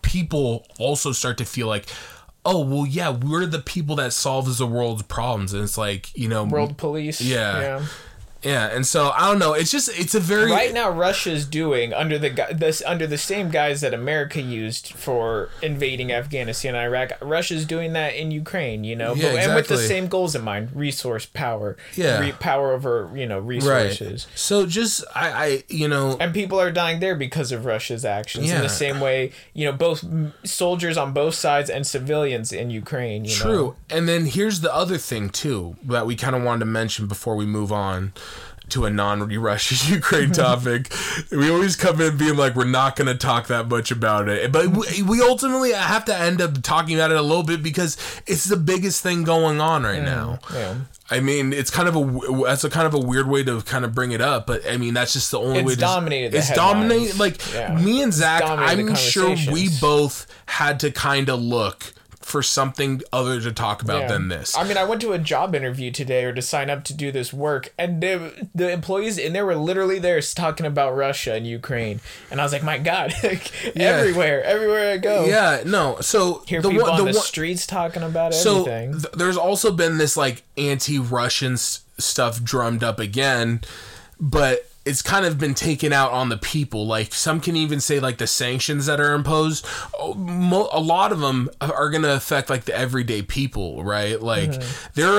people also start to feel we're the people that solves the world's problems. And it's world police. Yeah. And so I don't know. It's just, it's a very... Right now, Russia's doing under the same guise that America used for invading Afghanistan and Iraq. Russia's doing that in Ukraine, Yeah, exactly. And with the same goals in mind, resource power. Yeah. Power over, resources. Right. So just, I. And people are dying there because of Russia's actions in the same way, both soldiers on both sides and civilians in Ukraine. True. And then here's the other thing, too, that we kind of wanted to mention before we move on to a non-Russia Ukraine topic. We always come in being we're not going to talk that much about it, but we ultimately have to end up talking about it a little bit because it's the biggest thing going on right now. Yeah. I mean, it's kind of a weird way to kind of bring it up, but I mean, that's just the only way. It's dominated. It's dominated. Me and Zach, I'm sure we both had to kind of look for something other to talk about than this. I mean, I went to a job interview today to sign up to do this work, and the employees in there were literally there talking about Russia and Ukraine. And I was like, my God, everywhere I go. Yeah, no. So hear people on the streets talking about everything. So there's also been this anti-Russian stuff drummed up again, but it's kind of been taken out on the people. Like, some can even say, like, the sanctions that are imposed, a lot of them are going to affect, like, the everyday people, right? Like, there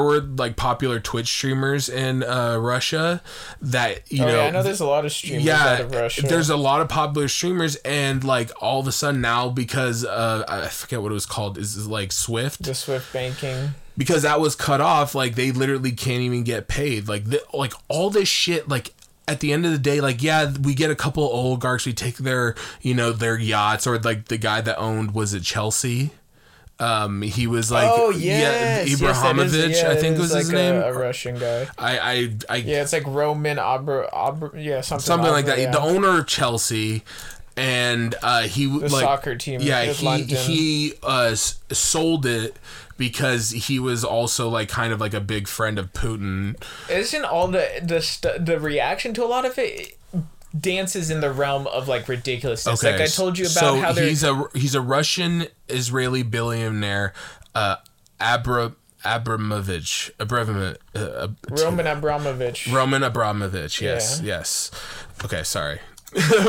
were popular Twitch streamers in Russia that, you know... Yeah, I know there's a lot of streamers out of Russia. There's a lot of popular streamers, and, like, all of a sudden now, because, I forget what it was called, is like, Swift? The Swift banking... Because that was cut off, like, they literally can't even get paid. Like, like all this shit, like, at the end of the day, like, yeah, we get a couple oligarchs, we take their, you know, their yachts, or, like, the guy that owned, was it Chelsea? He was like, Ibrahimovic, I think was his name. A Russian guy. It's like Roman something like that. Yeah. The owner of Chelsea. And soccer team. Yeah, he sold it because he was also like kind of like a big friend of Putin. Isn't all the reaction to a lot of it dances in the realm of like ridiculousness? Okay. Like I told you about how he's a Russian Israeli billionaire, Roman Abramovich. Roman Abramovich. Yes. Okay, sorry.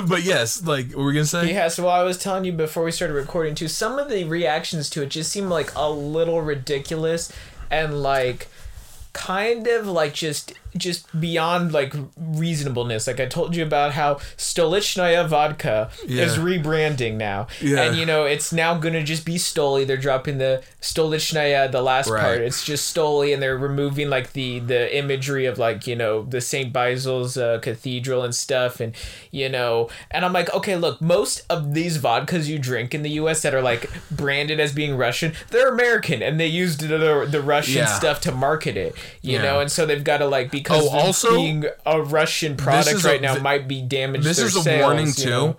But yes, like, what were we going to say? Yes, well, I was telling you before we started recording, too, some of the reactions to it just seem, like, a little ridiculous and, like, kind of, like, just beyond, like, reasonableness. Like, I told you about how Stolichnaya vodka is rebranding now. Yeah. And, you know, it's now going to just be Stoli. They're dropping the Stolichnaya, the last part. It's just Stoli, and they're removing, like, the imagery of, like, you know, the St. Basil's Cathedral and stuff. And, you know, and I'm like, okay, look, most of these vodkas you drink in the U.S. that are, like, branded as being Russian, they're American, and they used the Russian stuff to market it, you know? And so they've got to, like, be being a Russian product right now might be damaged. This is a warning too. Know?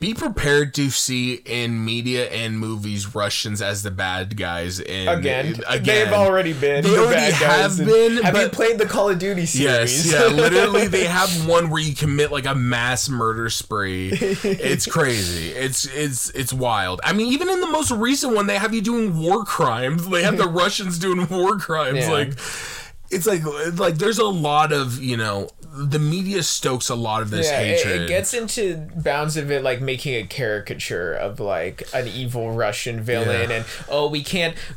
Be prepared to see in media and movies Russians as the bad guys. Again, they've already been. They already have been. Have you played the Call of Duty series? Yes, yeah. Literally, they have one where you commit like a mass murder spree. It's crazy. It's wild. I mean, even in the most recent one, they have you doing war crimes. They have the Russians doing war crimes, like. It's like there's a lot of, you know, the media stokes a lot of this hatred. It gets into bounds of it, like making a caricature of like an evil Russian villain, and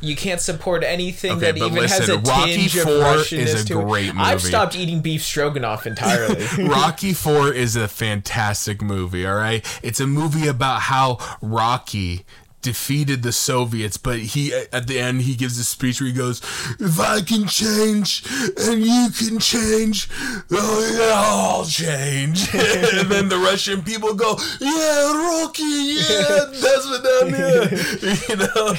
you can't support anything that even has a tinge of Russian-ness to it. Rocky IV is a great movie. I've stopped eating beef stroganoff entirely. Rocky IV is a fantastic movie. All right, it's a movie about how Rocky defeated the Soviets, but at the end he gives a speech where he goes, "If I can change and you can change, I'll change." And then the Russian people go, "Yeah, Rocky, yeah, that's what I'm you know."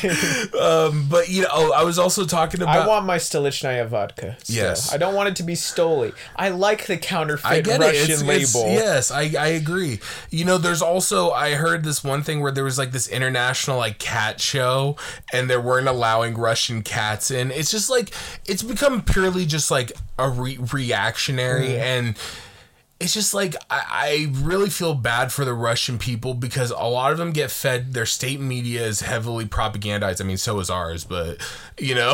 But you know, I was also talking about. I want my Stolichnaya vodka. So yes, I don't want it to be Stoli. I like the counterfeit Russian label. Yes, I agree. You know, there's also I heard this one thing where there was like this international, like, cat show, and they weren't allowing Russian cats in. It's just like it's become purely just like a reactionary, and it's just like I really feel bad for the Russian people because a lot of them get fed. Their state media is heavily propagandized. I mean, so is ours, but you know,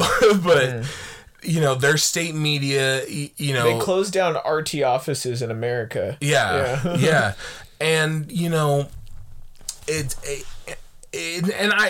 you know, their state media. You know, they closed down RT offices in America. Yeah, and you know,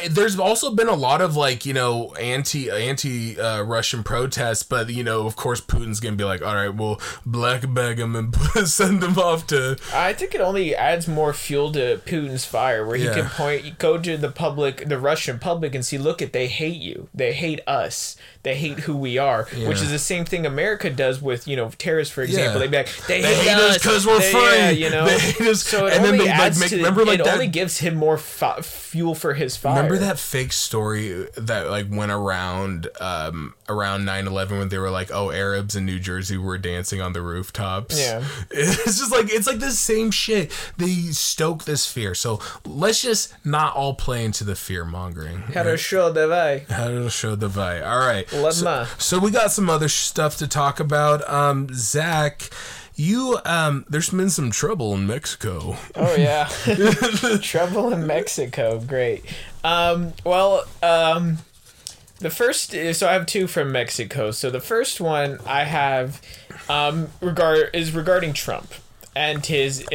there's also been a lot of, like, you know, anti Russian protests, but, you know, of course Putin's gonna be like, all right, we'll black bag him and send him off to. I think it only adds more fuel to Putin's fire, where he can go to the public, the Russian public, and see, look at, they hate you, they hate us, they hate who we are, which is the same thing America does with, you know, terrorists, for example. They'd be like, they hate us because we're free, you know, they hate us. So it and only then they adds like, make, to, remember, like, it that only gives him more fuel for his fire. Remember that fake story that like went around 9/11 when they were like, oh, Arabs in New Jersey were dancing on the rooftops. Yeah, it's just like, it's like the same shit. They stoke this fear. So let's just not all play into the fear mongering. Хорошо, давай. All right. So we got some other stuff to talk about. Zach, you, there's been some trouble in Mexico. Oh, yeah. Trouble in Mexico. Great. The first, so I have two from Mexico. So the first one I have regarding Trump and his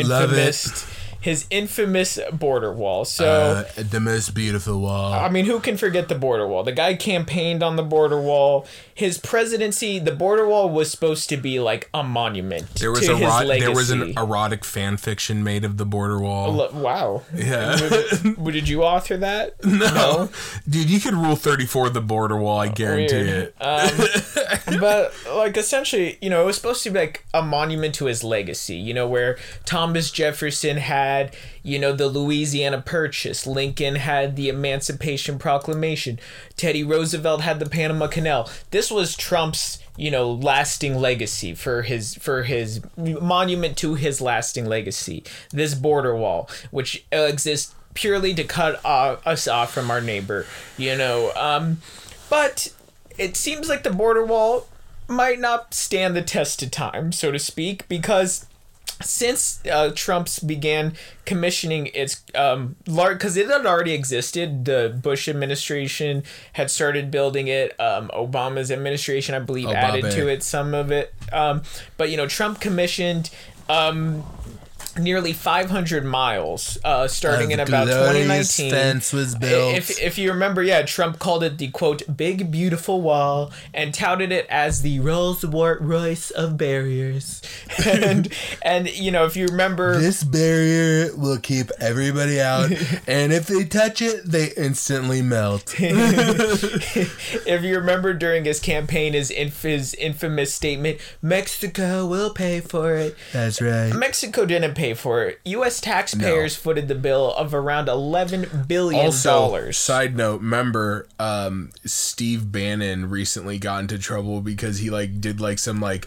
infamous border wall. So the most beautiful wall. I mean, who can forget the border wall? The guy campaigned on the border wall. His presidency, the border wall was supposed to be like a monument. There was an erotic fan fiction made of the border wall. Wow. Yeah. Did you author that? No. Dude, you could rule 34 the border wall. I guarantee it. But like essentially, you know, it was supposed to be like a monument to his legacy. You know, where Thomas Jefferson had, you know, the Louisiana Purchase. Lincoln had the Emancipation Proclamation. Teddy Roosevelt had the Panama Canal. This was Trump's, you know, lasting legacy, for his monument to his lasting legacy. This border wall, which exists purely to cut us off from our neighbor, you know. But it seems like the border wall might not stand the test of time, so to speak, because since Trump's began commissioning its because it had already existed, the Bush administration had started building it. Obama's administration, I believe, added to it some of it. But you know, Trump commissioned nearly 500 miles starting in about 2019. Fence was built. If you remember, Trump called it the quote big beautiful wall and touted it as the Rolls-Royce of barriers. and you know, if you remember, this barrier will keep everybody out, and if they touch it, they instantly melt. If you remember, during his campaign, his infamous statement, Mexico will pay for it. That's right. Mexico didn't pay for it. U.S. taxpayers footed the bill of around $11 billion. Also, side note, remember Steve Bannon recently got into trouble because he did we're gonna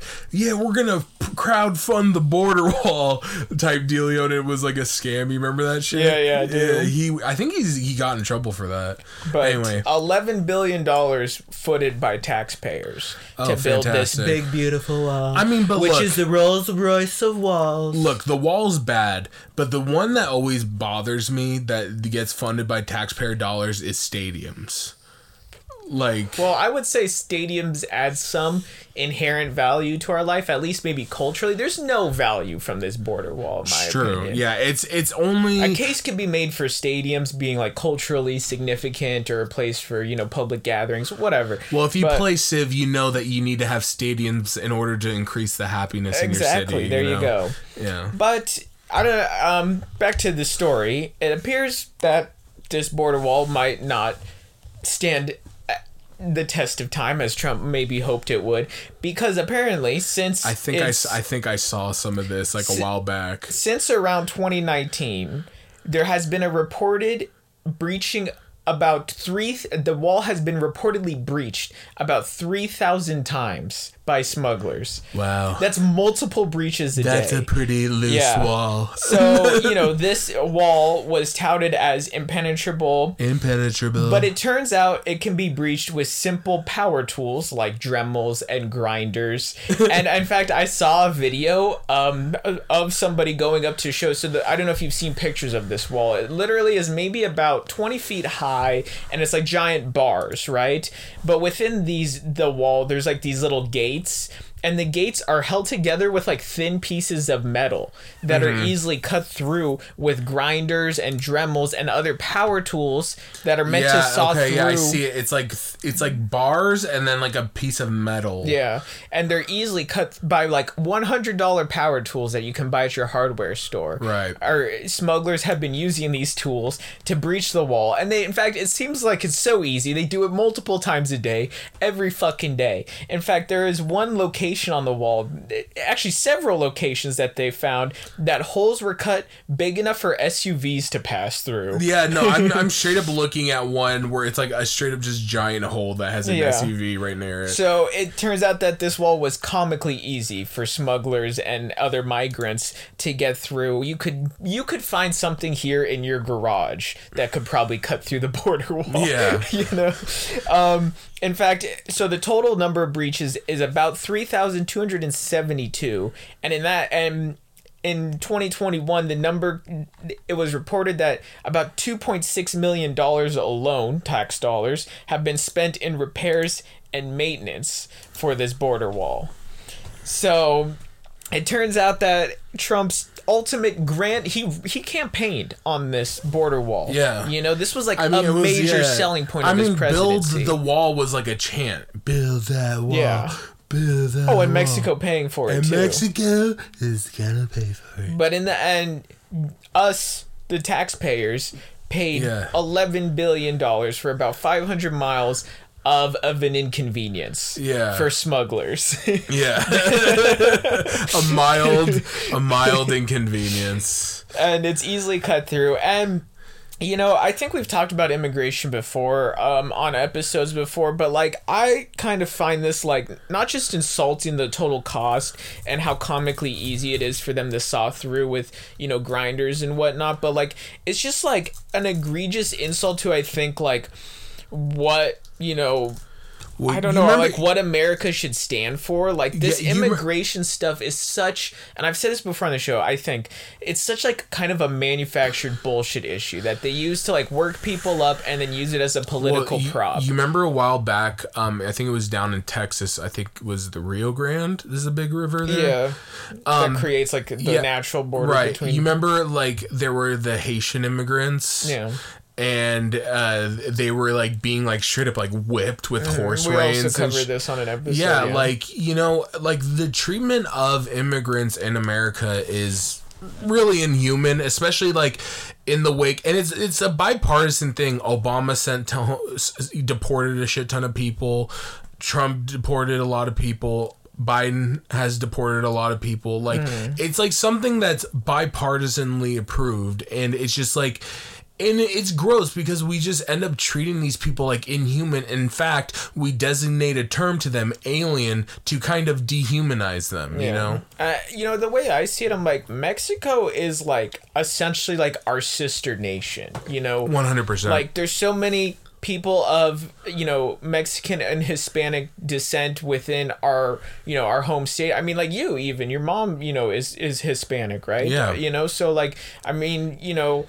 crowdfund the border wall type dealio, and it was like a scam. You remember that shit? Yeah, I do. I think he got in trouble for that. But anyway, $11 billion footed by taxpayers to build this big beautiful wall. I mean, is the Rolls-Royce of walls. Look, the wall's bad, but the one that always bothers me that gets funded by taxpayer dollars is stadiums. I would say stadiums add some inherent value to our life, at least maybe culturally. There's no value from this border wall, in my opinion. True. Yeah, it's only a case could be made for stadiums being like culturally significant or a place for, you know, public gatherings, whatever. Well, if you play Civ, you know that you need to have stadiums in order to increase the happiness in your city. Exactly. There you go. Yeah. But I don't know, back to the story. It appears that this border wall might not stand the test of time as Trump maybe hoped it would, because apparently since I think I saw some of this a while back. Since around 2019, there has been a reported breaching the wall has been reportedly breached about 3,000 times by smugglers. Wow. That's multiple breaches a day. That's a pretty loose wall. So, you know, this wall was touted as impenetrable. Impenetrable. But it turns out it can be breached with simple power tools like Dremels and grinders. And in fact, I saw a video of somebody going up to show. I don't know if you've seen pictures of this wall. It literally is maybe about 20 feet high. And it's like giant bars, right? But within the wall, there's like these little gates, and the gates are held together with like thin pieces of metal that are easily cut through with grinders and Dremels and other power tools that are meant to saw through. Yeah, I see it. It's like bars and then like a piece of metal. Yeah, and they're easily cut by like $100 power tools that you can buy at your hardware store. Right. Our smugglers have been using these tools to breach the wall, and they, in fact, it seems like it's so easy. They do it multiple times a day, every fucking day. In fact, there is one location on the wall, actually several locations that they found that holes were cut big enough for SUVs to pass through. Yeah, no, I'm straight up looking at one where it's like a straight up just giant hole that has an SUV right near it. So it turns out that this wall was comically easy for smugglers and other migrants to get through. You could find something here in your garage that could probably cut through the border wall. Yeah. You know? In fact, so the total number of breaches is about 3,272, and in 2021, it was reported that about $2.6 million alone, tax dollars, have been spent in repairs and maintenance for this border wall. So it turns out that Trump's ultimate grant, he campaigned on this border wall. Yeah. You know, this was like a major selling point of his presidency. Build the wall was like a chant. Build that wall. Yeah. Build that wall. And Mexico paying for it too. And Mexico is gonna pay for it. But in the end, us, the taxpayers, paid $11 billion for about 500 miles of an inconvenience for smugglers. Yeah. a mild inconvenience. And it's easily cut through. And, you know, I think we've talked about immigration before, on episodes before, but, like, I kind of find this, like, not just insulting the total cost and how comically easy it is for them to saw through with, you know, grinders and whatnot, but, like, it's just, like, an egregious insult to, I think, like, what... you know, well, I don't know, remember, like, what America should stand for. Like, this immigration stuff is such, and I've said this before on the show, I think, it's such, like, kind of a manufactured bullshit issue that they use to, like, work people up and then use it as a political prop. You remember a while back, I think it was down in Texas, I think it was the Rio Grande, this is a big river there. Yeah, that creates, like, the natural border between... You remember, like, there were the Haitian immigrants... Yeah. And they were, like, being, like, straight up, like, whipped with horse reins. We also covered this on an episode. Yeah, like, you know, like, the treatment of immigrants in America is really inhuman, especially, like, in the wake. And it's a bipartisan thing. Obama deported a shit ton of people. Trump deported a lot of people. Biden has deported a lot of people. Like, it's, like, something that's bipartisanly approved. And it's just, like... And it's gross because we just end up treating these people like inhuman. In fact, we designate a term to them, alien, to kind of dehumanize them, you know? You know, the way I see it, I'm like, Mexico is, like, essentially, like, our sister nation, you know? 100%. Like, there's so many people of, you know, Mexican and Hispanic descent within our, you know, our home state. I mean, like, you even, your mom, you know, is Hispanic, right? Yeah. You know, so, like, I mean, you know...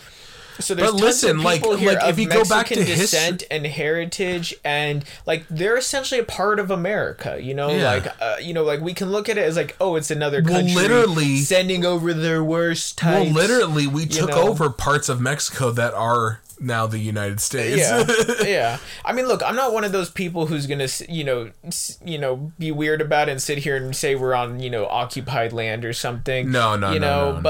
So there's tons of people here of Mexican descent and heritage, and, like, they're essentially a part of America, you know? Yeah. Like, you know, like, we can look at it as, like, oh, it's another country sending over their worst types. Well, literally, we took over parts of Mexico that are... now the United States. Yeah. I mean, look, I'm not one of those people who's going to, you know, be weird about it and sit here and say we're on, you know, occupied land or something. No.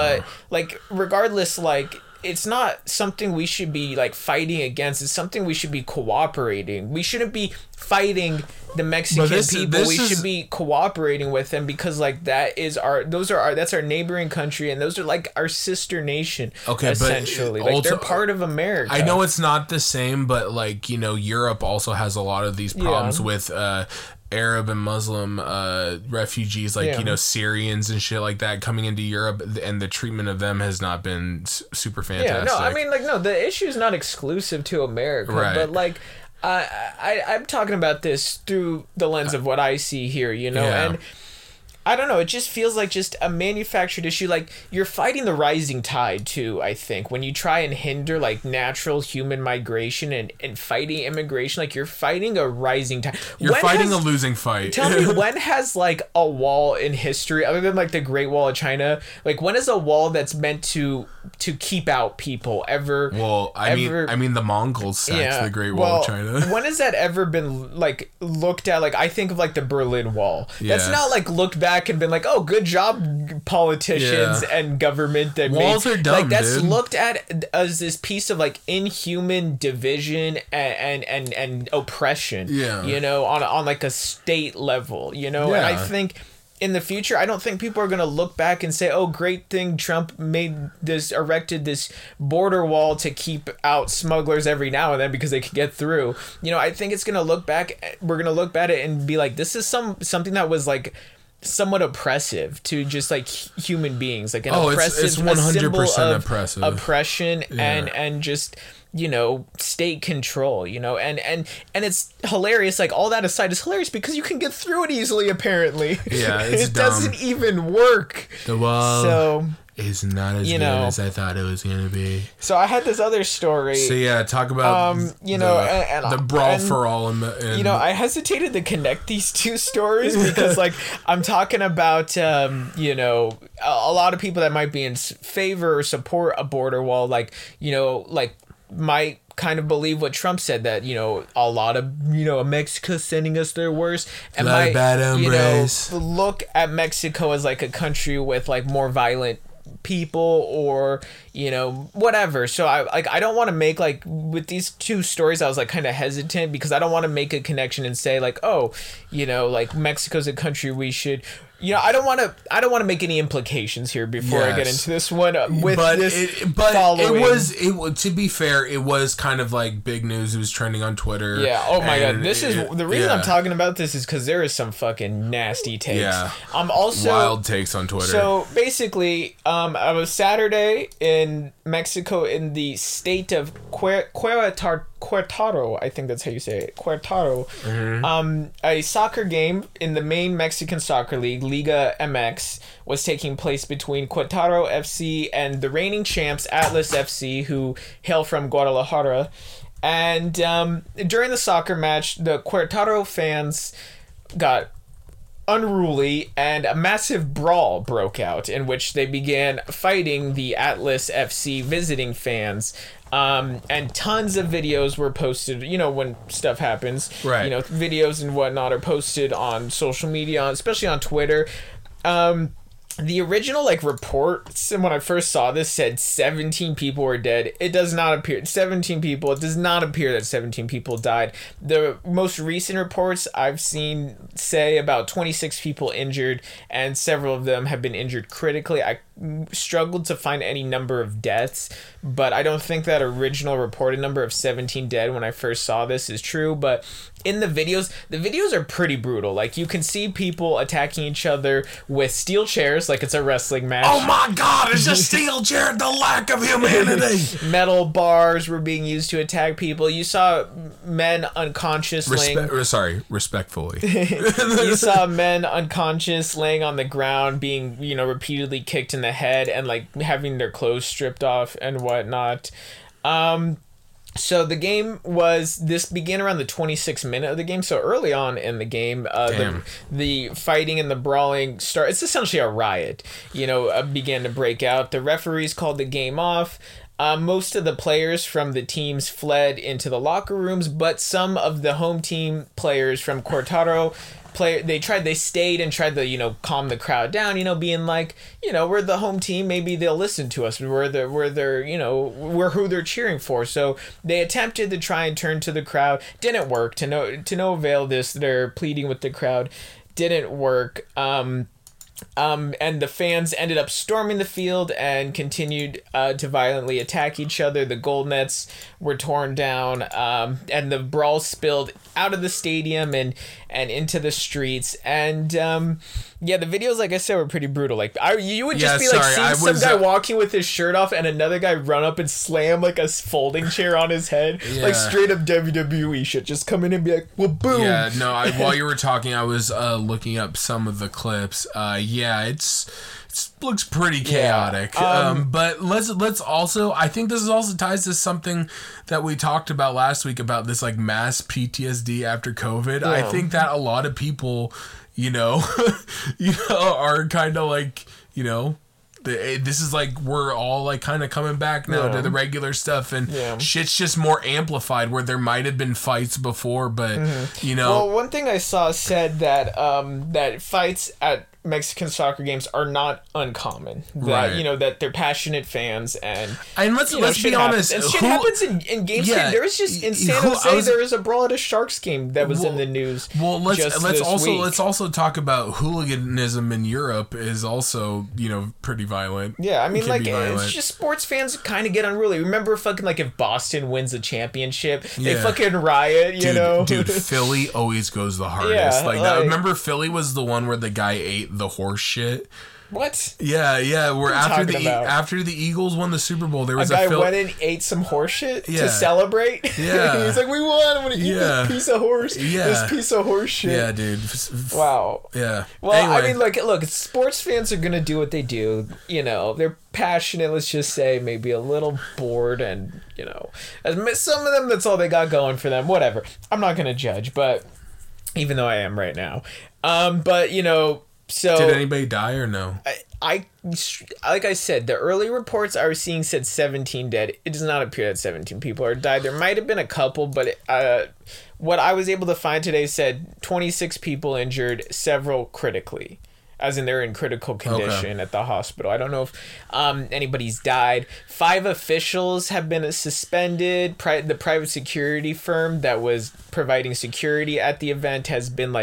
Like, regardless, like, it's not something we should be, like, fighting against. It's something we should be cooperating. We shouldn't be fighting the Mexican people. We should be cooperating with them because, like, that's our neighboring country, and those are, like, our sister nation. Okay, essentially, but they're part of America. I know it's not the same, but, like, you know, Europe also has a lot of these problems with Arab and Muslim refugees, like, you know, Syrians and shit like that coming into Europe, and the treatment of them has not been super fantastic. Yeah, no, I mean, like, no, the issue is not exclusive to America, but, like, I'm talking about this through the lens of what I see here, you know, and I don't know, it just feels like just a manufactured issue. Like, you're fighting the rising tide too, I think, when you try and hinder, like, natural human migration and fighting immigration. Like, you're fighting a rising tide. You're fighting a losing fight. Tell me, when has, like, a wall in history, other than, like, the Great Wall of China, like, when is a wall that's meant to keep out people ever... Well, I mean the Mongols sacked the Great Wall of China. When has that ever been, like, looked at? Like, I think of, like, the Berlin Wall. Yeah. That's not, like, looked back and been like, oh, good job, politicians and government that walls are dumb, like, that's looked at as this piece of, like, inhuman division and oppression. Yeah, you know, on like a state level, you know, and I think in the future, I don't think people are going to look back and say, oh, great thing Trump erected this border wall to keep out smugglers every now and then because they could get through. You know, I think it's going to look back. We're going to look back at it and be like, this is something that was, like, somewhat oppressive to just, like, human beings, like an oppressive, it's 100% oppressive oppression and just you know, state control, you know, and it's hilarious. Like, all that aside is hilarious because you can get through it easily, apparently. Yeah, it's It dumb. Doesn't even work. The wall is not as good as I thought it was going to be. So I had this other story. So yeah, talk about the brawl for all. I hesitated to connect these two stories because like I'm talking about, a lot of people that might be in favor or support a border wall, might kind of believe what Trump said, that, a lot of, Mexico sending us their worst, and might, look at Mexico as like a country with like more violent people or, whatever. So I don't want to make with these two stories, I was kind of hesitant because I don't want to make a connection and say Mexico's a country we should... I don't want to make any implications here before I get into this one. To be fair, it was kind of big news. It was trending on Twitter. Yeah. Oh my God. This is the reason I'm talking about this is because there is some fucking nasty takes. Yeah. Also wild takes on Twitter. So basically, I was Saturday in Mexico in the state of Querétaro, I think that's how you say it. Querétaro. Mm-hmm. A soccer game in the main Mexican soccer league, Liga MX, was taking place between Querétaro FC and the reigning champs, Atlas FC, who hail from Guadalajara. And during the soccer match, the Querétaro fans got unruly and a massive brawl broke out in which they began fighting the Atlas FC visiting fans. And tons of videos were posted, when stuff happens, right? Videos and whatnot are posted on social media, especially on Twitter. The original reports, and when I first saw this, said 17 people were dead. It does not appear 17 people. It does not appear that 17 people died. The most recent reports I've seen say about 26 people injured, and several of them have been injured critically. I struggled to find any number of deaths, but I don't think that original reported number of 17 dead when I first saw this is true. But in the videos are pretty brutal. You can see people attacking each other with steel chairs like it's a wrestling match. Oh my God, it's a steel chair, the lack of humanity. Metal bars were being used to attack people. You saw men unconscious respectfully. You saw men unconscious laying on the ground, being, repeatedly kicked in the head and having their clothes stripped off and whatnot. So the game began around the 26th minute of the game. So early on in the game, the fighting and the brawling start. It's essentially a riot, began to break out. The referees called the game off. Most of the players from the teams fled into the locker rooms, but some of the home team players from Querétaro stayed and tried to calm the crowd down, being we're the home team, maybe they'll listen to us, we're who they're cheering for. So they attempted to try and turn to the crowd, didn't work. To no avail. They're pleading with the crowd, didn't work. And the fans ended up storming the field and continued to violently attack each other. The goal nets were torn down, and the brawl spilled out of the stadium and into the streets. And the videos, like I said, were pretty brutal. You would just seeing some guy walking with his shirt off and another guy run up and slam a folding chair on his head, straight up WWE shit. Just come in and be well, boom. Yeah, no. While you were talking, I was looking up some of the clips. It looks pretty chaotic. Yeah. But let's also, I think this is also ties to something that we talked about last week about this mass PTSD after COVID. Yeah. I think that a lot of people, are kind of this is we're all kind of coming back now to the regular stuff, and shit's just more amplified where there might have been fights before, but Well, one thing I saw said that that fights at Mexican soccer games are not uncommon. Right. That they're passionate fans and let's be honest. And shit happens in games. Yeah, there was just in San Jose there was a brawl at a Sharks game that was in the news. Well, let's also talk about hooliganism in Europe is also pretty violent. Yeah, I mean it's just sports fans kind of get unruly. Remember fucking if Boston wins a championship, they fucking riot. Dude, Philly always goes the hardest. Remember Philly was the one where the guy ate the horse shit What? Yeah. We're after the Eagles won the Super Bowl. There was a guy went and ate some horse shit to celebrate. Yeah, he's like, "We won! I'm gonna eat this piece of horse. This piece of horse shit." Yeah, dude. Wow. Yeah. Well, anyway. I mean, like, look, sports fans are gonna do what they do. You know, they're passionate. Let's just say, maybe a little bored, and you know, some of them, that's all they got going for them. Whatever. I'm not gonna judge, but even though I am right now, but you know. So, did anybody die or no? Like I said, the early reports I was seeing said 17 dead. It does not appear that 17 people are died. There might have been a couple, but what I was able to find today said 26 people injured, several critically, as in they're in critical condition at the hospital. I don't know if anybody's died. 5 officials have been suspended. The private security firm that was providing security at the event has been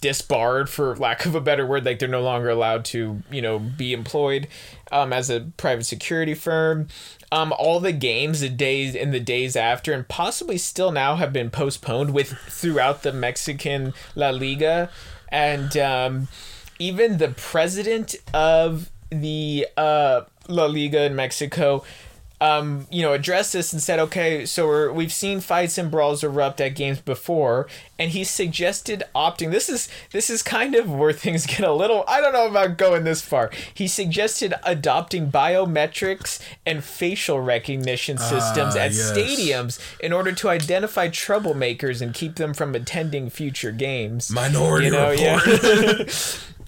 disbarred, for lack of a better word. Like, they're no longer allowed to be employed as a private security firm. All the games the days after and possibly still now have been postponed throughout the Mexican La Liga, and even the president of the La Liga in Mexico addressed this and said, okay, so we've seen fights and brawls erupt at games before, and he suggested opting. This is kind of where things get a little, I don't know about going this far. He suggested adopting biometrics and facial recognition systems at stadiums in order to identify troublemakers and keep them from attending future games. Minority Report. Yeah.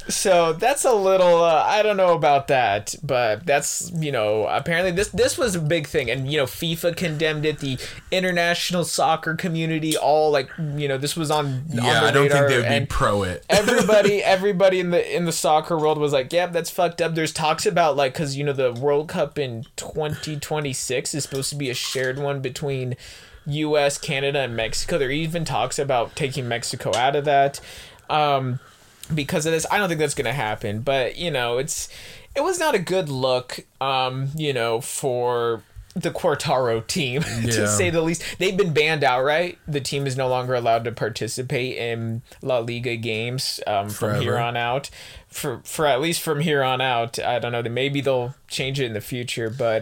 So that's a little, I don't know about that, but that's, apparently this was a big thing. And, FIFA condemned it, the international soccer community, all this was on the radar. Yeah, I don't think they would be pro it. Everybody in the soccer world was like, yeah, that's fucked up. There's talks about, because, the World Cup in 2026 is supposed to be a shared one between U.S., Canada, and Mexico. There even talks about taking Mexico out of that. Because of this, I don't think that's going to happen, but it was not a good look, for the Querétaro team to say the least. They've been banned outright. The team is no longer allowed to participate in La Liga games from here on out. For at least from here on out, I don't know. Maybe they'll change it in the future, but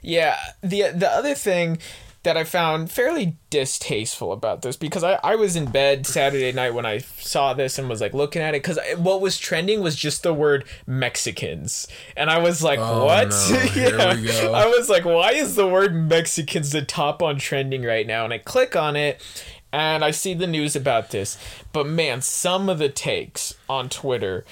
the other thing that I found fairly distasteful about this, because I was in bed Saturday night when I saw this and was looking at it, because what was trending was just the word Mexicans, and I was like, what? No. Here we go. I was like, why is the word Mexicans the top on trending right now? And I click on it and I see the news about this, but man, some of the takes on Twitter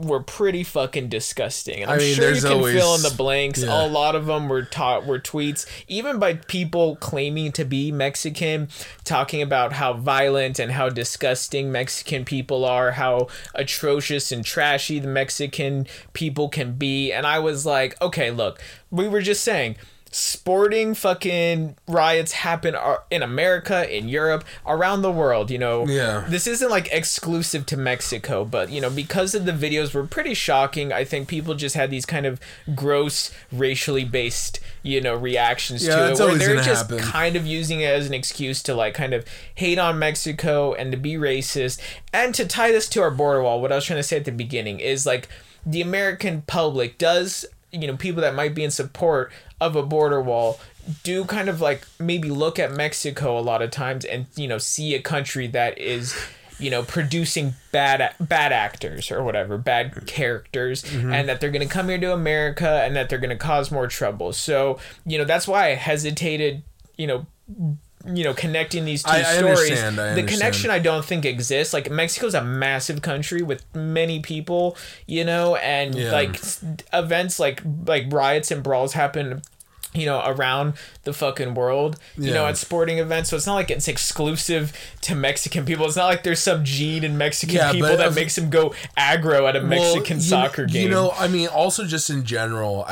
were pretty fucking disgusting. And I'm sure you can fill in the blanks. Yeah. A lot of them were tweets, even by people claiming to be Mexican, talking about how violent and how disgusting Mexican people are, how atrocious and trashy the Mexican people can be. And I was like, okay, look, we were just saying sporting fucking riots happen in America, in Europe, around the world, This isn't exclusive to Mexico, but because of the videos were pretty shocking, I think people just had these kind of gross, racially based, reactions to it, where they're just kind of using it as an excuse to kind of hate on Mexico and to be racist. And to tie this to our border wall, what I was trying to say at the beginning is the American public does, people that might be in support of a border wall do kind of maybe look at Mexico a lot of times and see a country that is producing bad actors or whatever, bad characters, and that they're going to come here to America and that they're going to cause more trouble. So that's why I hesitated connecting these two stories. I understand. The connection I don't think exists. Mexico's a massive country with many people, and events like riots and brawls happen around the fucking world, at sporting events. So it's not it's exclusive to Mexican people. It's not there's some gene in Mexican people that makes them go aggro at a Mexican soccer game. Also just in general,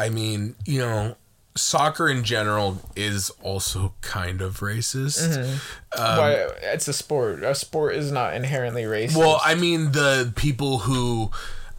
soccer in general is also kind of racist. Why? It's a sport. A sport is not inherently racist. Well, the people who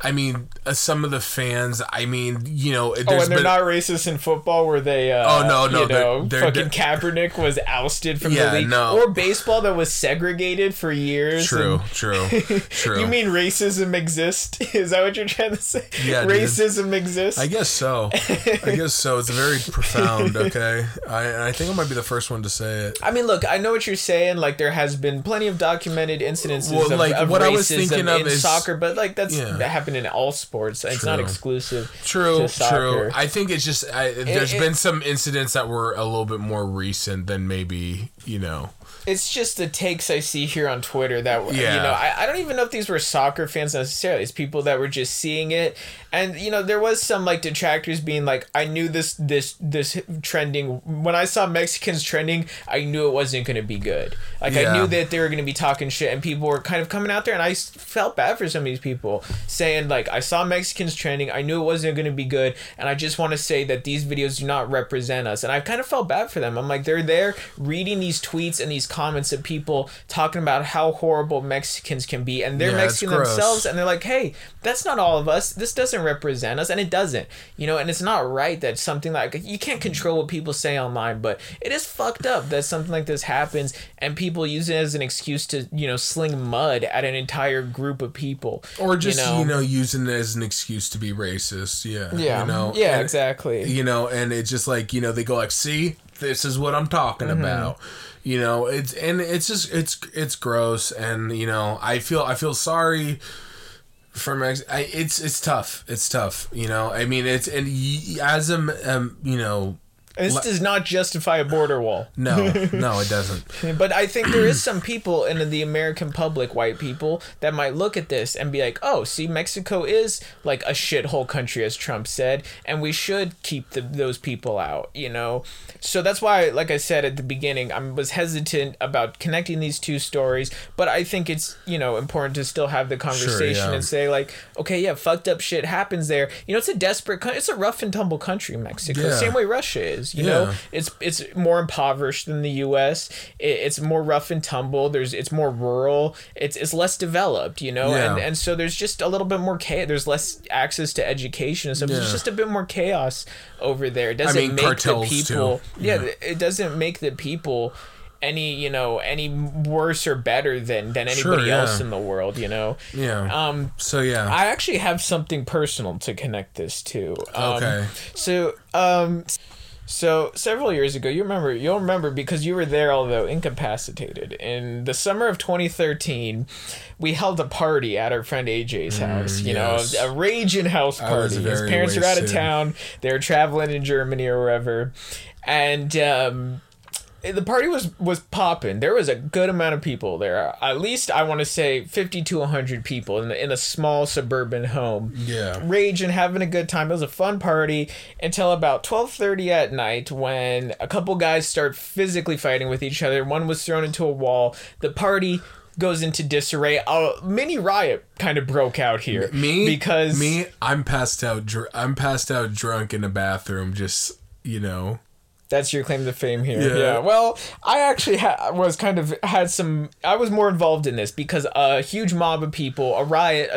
I mean, some of the fans, I mean, you know... They're not racist in football where they... Kaepernick was ousted from the league. No. Or baseball that was segregated for years. True. You mean racism exists? Is that what you're trying to say? Yeah, racism exists? I guess so. It's very profound, okay? I think I might be the first one to say it. I mean, look, I know what you're saying. Like, there has been plenty of documented incidences of what racism I was thinking of in soccer, but, like, that happened in all sports. It's not exclusive to soccer. True. I think it's just there's been some incidents that were a little bit more recent than maybe, you know. It's just the takes I see here on Twitter that, you know, I don't even know if these were soccer fans necessarily. It's people that were just seeing it. And, you know, there was some, like, detractors being like, I knew this trending. When I saw Mexicans trending, I knew it wasn't going to be good. Like, I knew that they were going to be talking shit, and people were kind of coming out there, and I felt bad for some of these people saying, like, I saw Mexicans trending, I knew it wasn't going to be good, and I just want to say that these videos do not represent us. And I kind of felt bad for them. I'm like, they're there reading these tweets and these comments of people talking about how horrible Mexicans can be, and they're Mexican themselves, and they're like, hey, that's not all of us, this doesn't represent us, and it doesn't, you know. And it's not right that something like, you can't control what people say online, but it is fucked up that something like this happens and people use it as an excuse to, you know, sling mud at an entire group of people, or just, you know, using it as an excuse to be racist. You know, and, exactly, you know, and it's just like, you know, they go like, see, this is what I'm talking about. You know, it's just gross, and, you know, I feel sorry for Mex. It's tough. You know, I mean, you know, this does not justify a border wall. No, it doesn't. But I think there is some people in the American public, white people, that might look at this and be like, oh, see, Mexico is like a shithole country, as Trump said, and we should keep those people out, you know? So that's why, like I said at the beginning, I was hesitant about connecting these two stories, but I think it's, you know, important to still have the conversation and say, like, okay, yeah, fucked up shit happens there. You know, it's a desperate country. It's a rough and tumble country, Mexico. Yeah. Same way Russia is. You know, it's more impoverished than the U.S. It's more rough and tumble. It's more rural. It's less developed. You know, and so there's just a little bit more chaos. There's less access to education and stuff. Yeah. There's just a bit more chaos over there. It doesn't make the people. Yeah, it doesn't make the people any worse or better than anybody else in the world, you know? Yeah. I actually have something personal to connect this to. Okay. So several years ago, you'll remember because you were there, although incapacitated. In the summer of 2013, we held a party at our friend AJ's house. You know, a raging house party. His parents were out of town. They were traveling in Germany or wherever, and the party was popping. There was a good amount of people there. At least I want to say 50 to 100 people in a small suburban home. Yeah. Raging, having a good time. It was a fun party until about 12:30 at night, when a couple guys start physically fighting with each other. One was thrown into a wall. The party goes into disarray. A mini riot kind of broke out here. Because I'm passed out. I'm passed out drunk in the bathroom. Just, you know. That's your claim to fame here. Yeah. Well, I actually I was more involved in this because a huge mob of people, a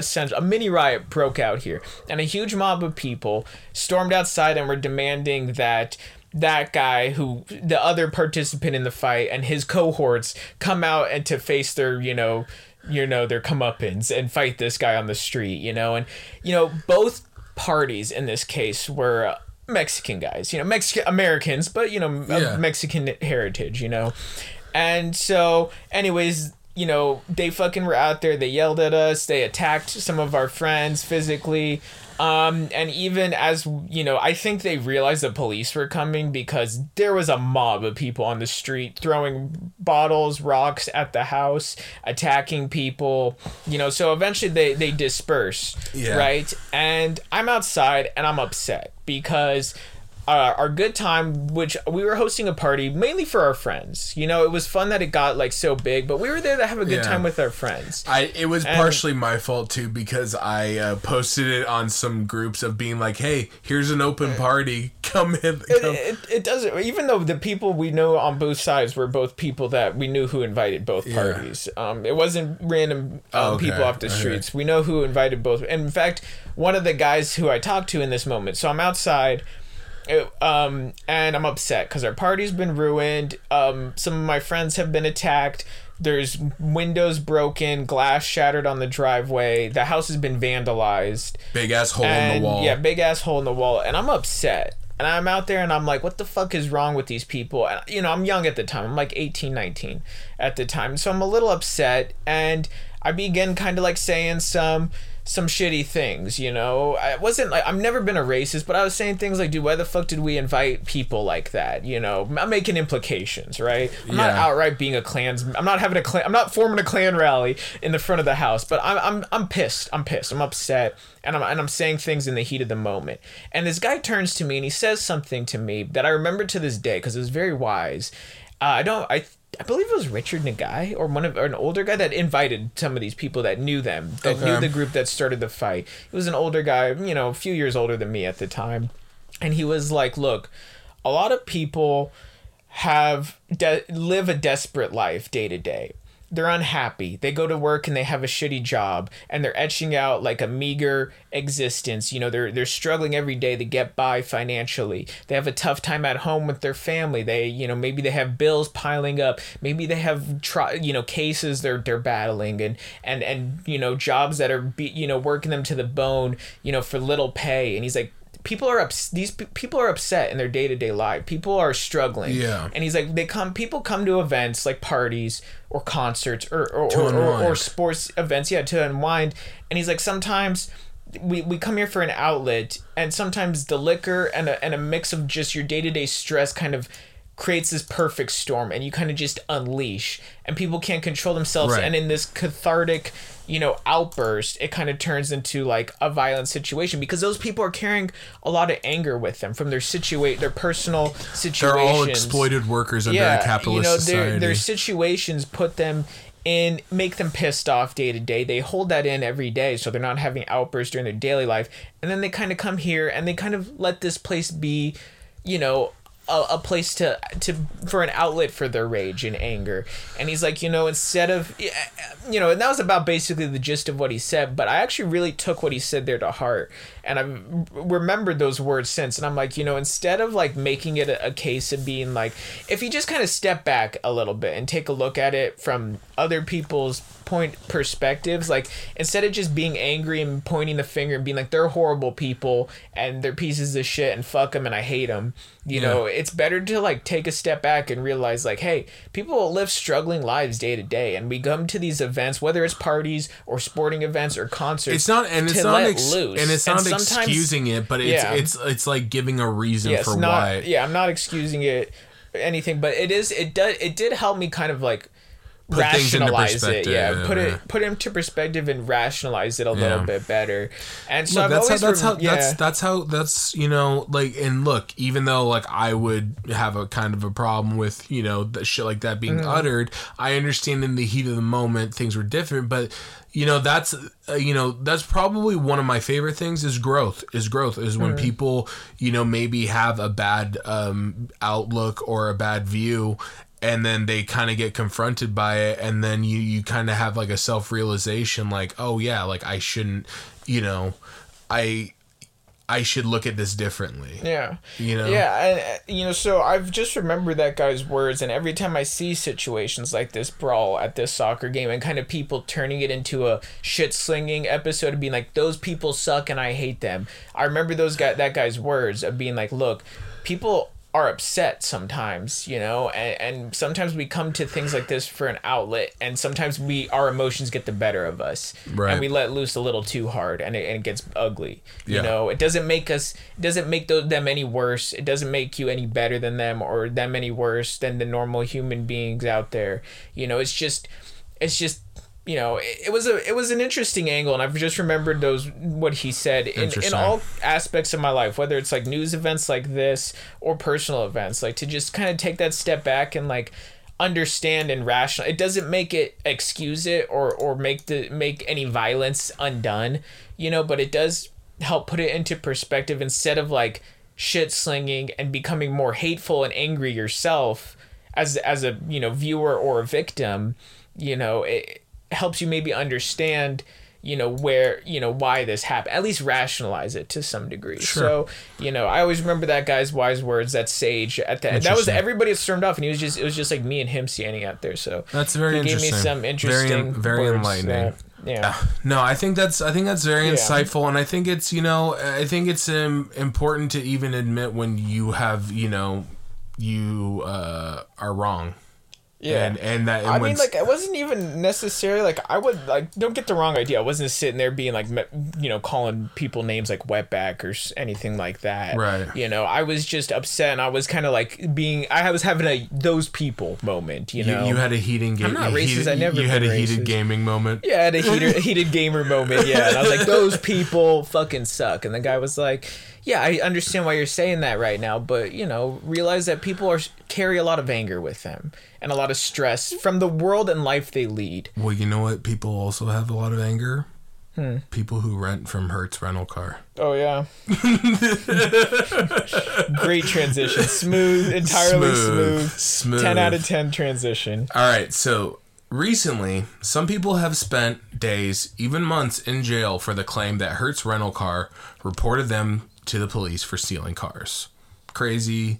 mini riot broke out here. And a huge mob of people stormed outside and were demanding that guy, who the other participant in the fight, and his cohorts come out and to face their, you know, their comeuppance and fight this guy on the street, you know. And, you know, both parties in this case were Mexican guys, you know, Americans, but, you know, Mexican heritage, you know. And so anyways, you know, they fucking were out there. They yelled at us. They attacked some of our friends physically. And even as, you know, I think they realized the police were coming, because there was a mob of people on the street throwing bottles, rocks at the house, attacking people, you know. So eventually they disperse, right? And I'm outside and I'm upset because our good time, which we were hosting a party mainly for our friends. You know, it was fun that it got like so big, but we were there to have a good time with our friends. It was partially my fault too, because I posted it on some groups of being like, "Hey, here's an open party. Come in." It doesn't, even though the people we know on both sides were both people that we knew who invited both parties. It wasn't random people off the streets. We know who invited both. And in fact, one of the guys who I talked to in this moment. So I'm outside. And I'm upset because our party's been ruined. Some of my friends have been attacked. There's windows broken, glass shattered on the driveway. The house has been vandalized. Big ass hole in the wall. Yeah, big ass hole in the wall. And I'm upset. And I'm out there and I'm like, what the fuck is wrong with these people? And, you know, I'm young at the time. I'm like 18, 19 at the time. So I'm a little upset. And I began kind of like saying some shitty things, you know. I wasn't like, I've never been a racist, but I was saying things like, dude, why the fuck did we invite people like that? You know, I'm making implications, right? I'm not outright being a Klansman. I'm not forming a Klan rally in the front of the house, but I'm pissed. I'm pissed. I'm upset. And I'm saying things in the heat of the moment. And this guy turns to me and he says something to me that I remember to this day, because it was very wise. I believe it was Richard Nagai or an older guy that invited some of these people that knew them, that knew the group that started the fight. It was an older guy, you know, a few years older than me at the time. And he was like, look, a lot of people have live a desperate life day to day. They're unhappy. They go to work and they have a shitty job and they're etching out like a meager existence. You know, they're struggling every day to get by financially. They have a tough time at home with their family. They, you know, maybe they have bills piling up. Maybe they have cases they're battling and you know, jobs that are working them to the bone, you know, for little pay. And he's like, people are upset in their day-to-day life. People are struggling. Yeah. And he's like, people come to events like parties or concerts or sports events, to unwind. And he's like, sometimes we come here for an outlet, and sometimes the liquor and a mix of just your day-to-day stress kind of creates this perfect storm, and you kind of just unleash, and people can't control themselves. Right. And in this cathartic, you know, outburst, it kind of turns into like a violent situation, because those people are carrying a lot of anger with them from their personal situations. They're all exploited workers under a capitalist society. Their situations put them in, make them pissed off day to day. They hold that in every day, so they're not having outbursts during their daily life. And then they kind of come here and they kind of let this place be, you know, a place to for an outlet for their rage and anger. And he's like, you know, instead of, you know, and that was about basically the gist of what he said, but I actually really took what he said there to heart, and I've remembered those words since. And I'm like, you know, instead of like making it a case of being like, if you just kind of step back a little bit and take a look at it from other people's perspectives, like instead of just being angry and pointing the finger and being like, they're horrible people and they're pieces of shit and fuck them and I hate them, you know, it's better to like take a step back and realize like, hey, people live struggling lives day to day, and we come to these events, whether it's parties or sporting events or concerts, it's not excusing it, but it's like giving a reason for why. I'm not excusing it anything, but it did help me kind of like rationalize it, put it into perspective and rationalize it a little bit better. And so that's you know, like, and look, even though like I would have a kind of a problem with, you know, the shit like that being uttered, I understand in the heat of the moment things were different, but you know, that's probably one of my favorite things is growth. Is when people, you know, maybe have a bad outlook or a bad view, and then they kind of get confronted by it, and then you kind of have like a self-realization, like, oh yeah, like I shouldn't, you know, I should look at this differently. Yeah. You know? Yeah, and, you know, so I've just remembered that guy's words, and every time I see situations like this brawl at this soccer game and kind of people turning it into a shit-slinging episode of being like, those people suck and I hate them, I remember that guy's words of being like, look, people are upset sometimes, you know, and sometimes we come to things like this for an outlet, and sometimes our emotions get the better of us, right, and we let loose a little too hard, and it gets ugly. You know, it doesn't make them any worse. It doesn't make you any better than them, or them any worse than the normal human beings out there. You know, it's just you know, it was an interesting angle, and I've just remembered what he said in all aspects of my life, whether it's like news events like this or personal events, like to just kind of take that step back and like understand and rational. It doesn't make it excuse it or make any violence undone, you know, but it does help put it into perspective instead of like shit slinging and becoming more hateful and angry yourself as a, you know, viewer or a victim. You know, it helps you maybe understand, you know, where, you know, why this happened, at least rationalize it to some degree. Sure. So, you know, I always remember that guy's wise words, that sage at the end. That was everybody that stormed off, and it was just like me and him standing out there. So that's very interesting. He gave me some interesting, very enlightening. Yeah. No, I think that's very insightful, and I think it's, you know, I think it's important to even admit when you have, you know, you are wrong. Yeah, and that, and I mean, like, it wasn't even necessarily like I would, like, don't get the wrong idea. I wasn't sitting there being like, you know, calling people names like wetback or anything like that. Right. You know, I was just upset, and I was kind of like I was having a those people moment. You know, you had a heated gaming. I'm not racist. I never. You had a heated gaming moment. Yeah, I had a heated gamer moment. Yeah, and I was like, those people fucking suck. And the guy was like, yeah, I understand why you're saying that right now, but, you know, realize that people carry a lot of anger with them and a lot of stress from the world and life they lead. Well, you know what? People also have a lot of anger. People who rent from Hertz rental car. Oh, yeah. Great transition. Smooth. Entirely smooth. 10 out of 10 transition. All right. So recently, some people have spent days, even months, in jail for the claim that Hertz rental car reported them to the police for stealing cars. Crazy.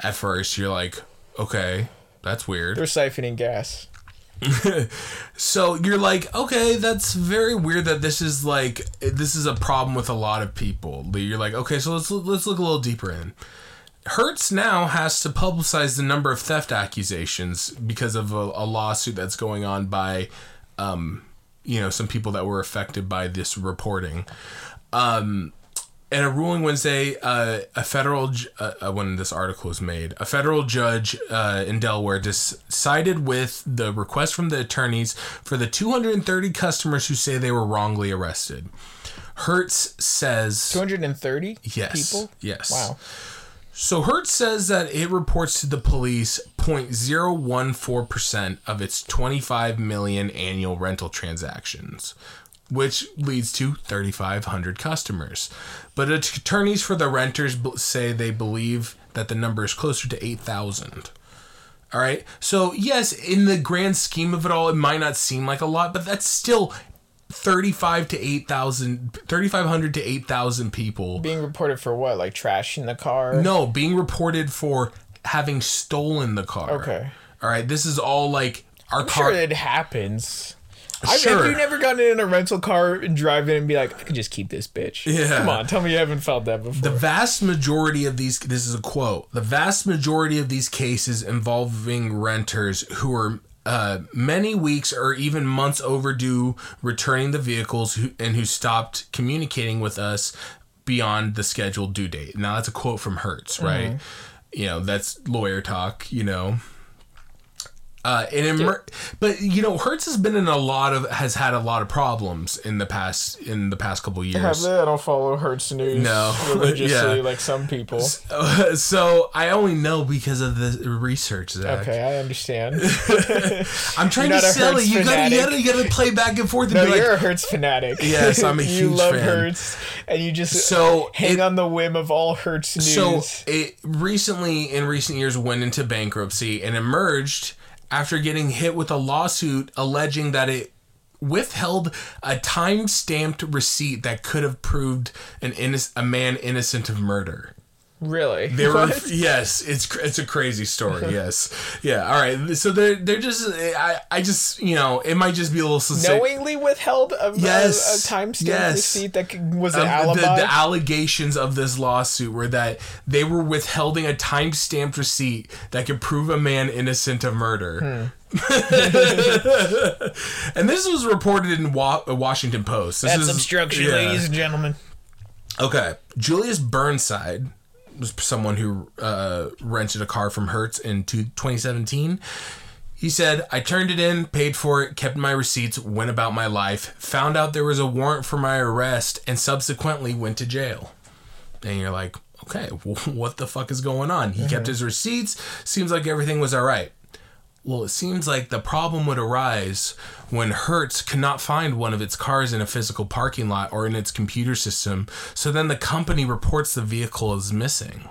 At first, you're like, okay, that's weird. They're siphoning gas. So you're like, okay, that's very weird that this is a problem with a lot of people. You're like, okay, so let's look a little deeper in. Hertz now has to publicize the number of theft accusations because of a lawsuit that's going on by, you know, some people that were affected by this reporting. In a ruling Wednesday, when this article was made, a federal judge in Delaware decided with the request from the attorneys for the 230 customers who say they were wrongly arrested. Hertz says 230? Yes. People? Yes. Wow. So Hertz says that it reports to the police 0.014% of its 25 million annual rental transactions, which leads to 3,500 customers. But attorneys for the renters say they believe that the number is closer to 8,000. All right. So, yes, in the grand scheme of it all, it might not seem like a lot, but that's still 3,500 to 8,000 people. Being reported for what? Like trash in the car? No, being reported for having stolen the car. Okay. All right. This is all like our car. I'm sure it happens. Sure. Have you never gotten in a rental car and drive in and be like, I can just keep this bitch? Yeah. Come on, tell me you haven't felt that before. The vast majority of these, this is a quote, the vast majority of these cases involving renters who are many weeks or even months overdue returning the vehicles who stopped communicating with us beyond the scheduled due date. Now, that's a quote from Hertz, right? Mm-hmm. You know, that's lawyer talk, you know. But you know, Hertz has had a lot of problems in the past couple of years. I don't follow Hertz news religiously like some people. So I only know because of the research, Zach. Okay, I understand. I'm trying to sell it. You gotta play back and forth. And no, you're a Hertz fanatic. Yes, I'm a huge fan. You love Hertz, and you just hang on the whim of all Hertz news. So it in recent years went into bankruptcy and emerged after getting hit with a lawsuit alleging that it withheld a time-stamped receipt that could have proved a man innocent of murder. Really? Yes, it's a crazy story. Yes. Yeah. All right. So they're just, I just, you know, it might just be a little knowingly withheld a timestamp receipt that was an alibi. The allegations of this lawsuit were that they were withholding a timestamped receipt that could prove a man innocent of murder. And this was reported in Washington Post. That's obstruction, ladies and gentlemen. Okay, Julius Burnside was someone who rented a car from Hertz in 2017. He said, I turned it in, paid for it, kept my receipts, went about my life, found out there was a warrant for my arrest, and subsequently went to jail. And you're like, okay, well, what the fuck is going on? He kept his receipts. Seems like everything was all right. Well, it seems like the problem would arise when Hertz could not find one of its cars in a physical parking lot or in its computer system. So then the company reports the vehicle is missing.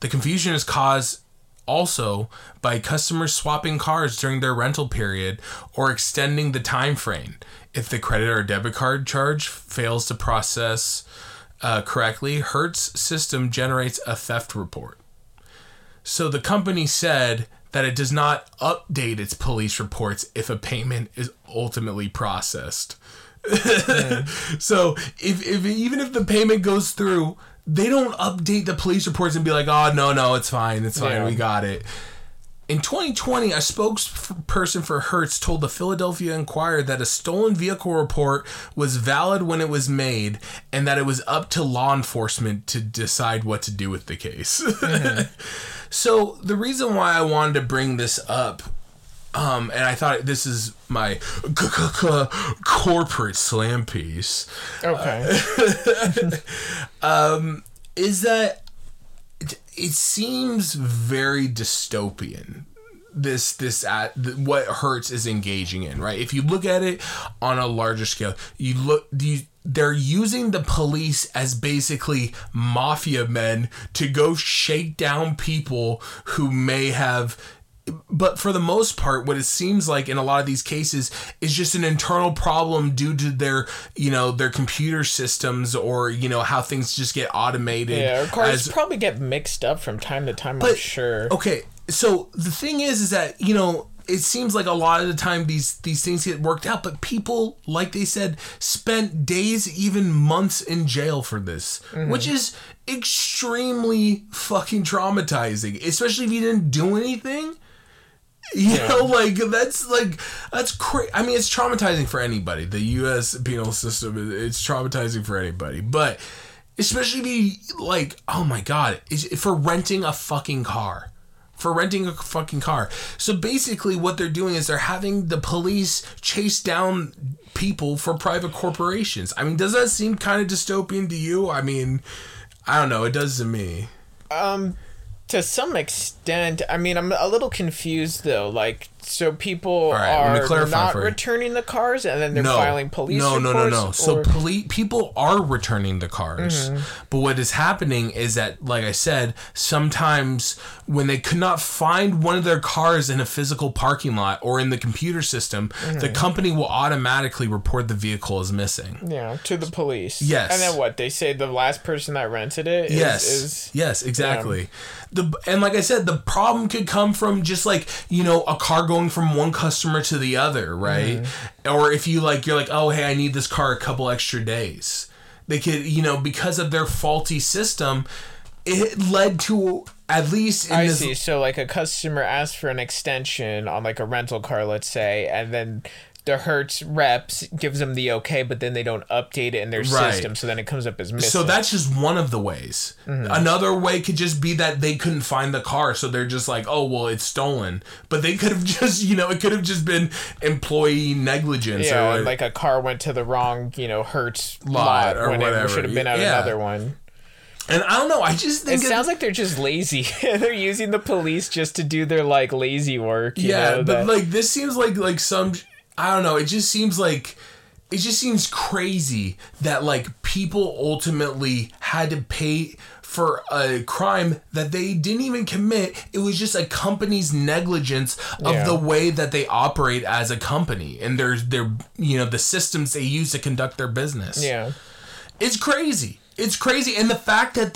The confusion is caused also by customers swapping cars during their rental period or extending the time frame. If the credit or debit card charge fails to process correctly, Hertz system generates a theft report. So the company said that it does not update its police reports if a payment is ultimately processed. So if even if the payment goes through, they don't update the police reports and be like, oh, no, it's fine, we got it. In 2020, a spokesperson for Hertz told the Philadelphia Inquirer that a stolen vehicle report was valid when it was made and that it was up to law enforcement to decide what to do with the case. So the reason why I wanted to bring this up, and I thought this is my corporate slam piece. Okay. Is that it seems very dystopian. What Hertz is engaging in, right? If you look at it on a larger scale, they're using the police as basically mafia men to go shake down people who may have. But for the most part, what it seems like in a lot of these cases is just an internal problem due to their computer systems or, how things just get automated. Yeah, of course, probably get mixed up from time to time, but, I'm sure. Okay, so the thing is that, it seems like a lot of the time these things get worked out, but people, like they said, spent days, even months in jail for this, which is extremely fucking traumatizing, especially if you didn't do anything. That's crazy. I mean, it's traumatizing for anybody. The U.S. penal system, it's traumatizing for anybody. But especially oh my God, for renting a fucking car. So basically what they're doing is they're having the police chase down people for private corporations. I mean, does that seem kind of dystopian to you? I mean, I don't know. It does to me. To some extent. I mean, I'm a little confused though. So people are not returning the cars, and then they're filing police reports? No. So people are returning the cars. But what is happening is that, like I said, sometimes when they could not find one of their cars in a physical parking lot or in the computer system, the company will automatically report the vehicle as missing. Yeah, to the police. Yes. And then what? They say the last person that rented it is... Yes, exactly. And like I said, the problem could come from just a cargo going from one customer to the other, right? Or if you're like, oh, hey, I need this car a couple extra days. They could, because of their faulty system, it led to, at least in this... I see. So a customer asked for an extension on a rental car, let's say, and then the Hertz reps gives them the okay, but then they don't update it in their system, so then it comes up as missing. So that's just one of the ways. Another way could just be that they couldn't find the car, so they're just like, oh, well, it's stolen. But they could have just, it could have just been employee negligence. Yeah, or a car went to the wrong, Hertz lot or whatever. It should have been at another one. And I don't know, I just think... It sounds like they're just lazy. They're using the police just to do their, lazy work. This seems like some... I don't know. It just seems crazy that people ultimately had to pay for a crime that they didn't even commit. It was just a company's negligence of the way that they operate as a company and their the systems they use to conduct their business. Yeah, it's crazy. And the fact that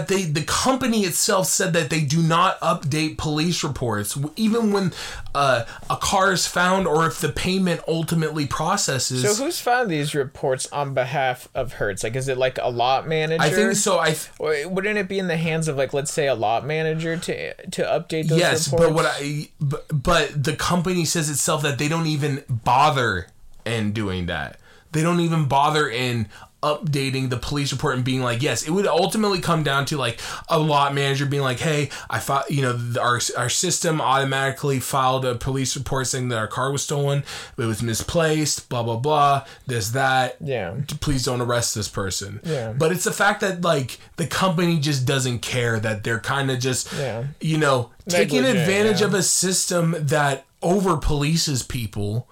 the company itself said that they do not update police reports even when a car is found or if the payment ultimately processes. So who's found these reports on behalf of Hertz? Is it a lot manager? I think so. Wouldn't it be in the hands of let's say a lot manager to update those reports? Yes, but but the company says itself that they don't even bother in doing that. They don't even bother in updating the police report and being like, yes, it would ultimately come down to like a lot manager being like, hey, I thought, you know, our system automatically filed a police report saying that our car was stolen, it was misplaced, blah blah blah, this, that, yeah, please don't arrest this person. Yeah. But it's the fact that like the company just doesn't care, that they're kind of just, yeah, you know, taking advantage, yeah, of a system that over polices people,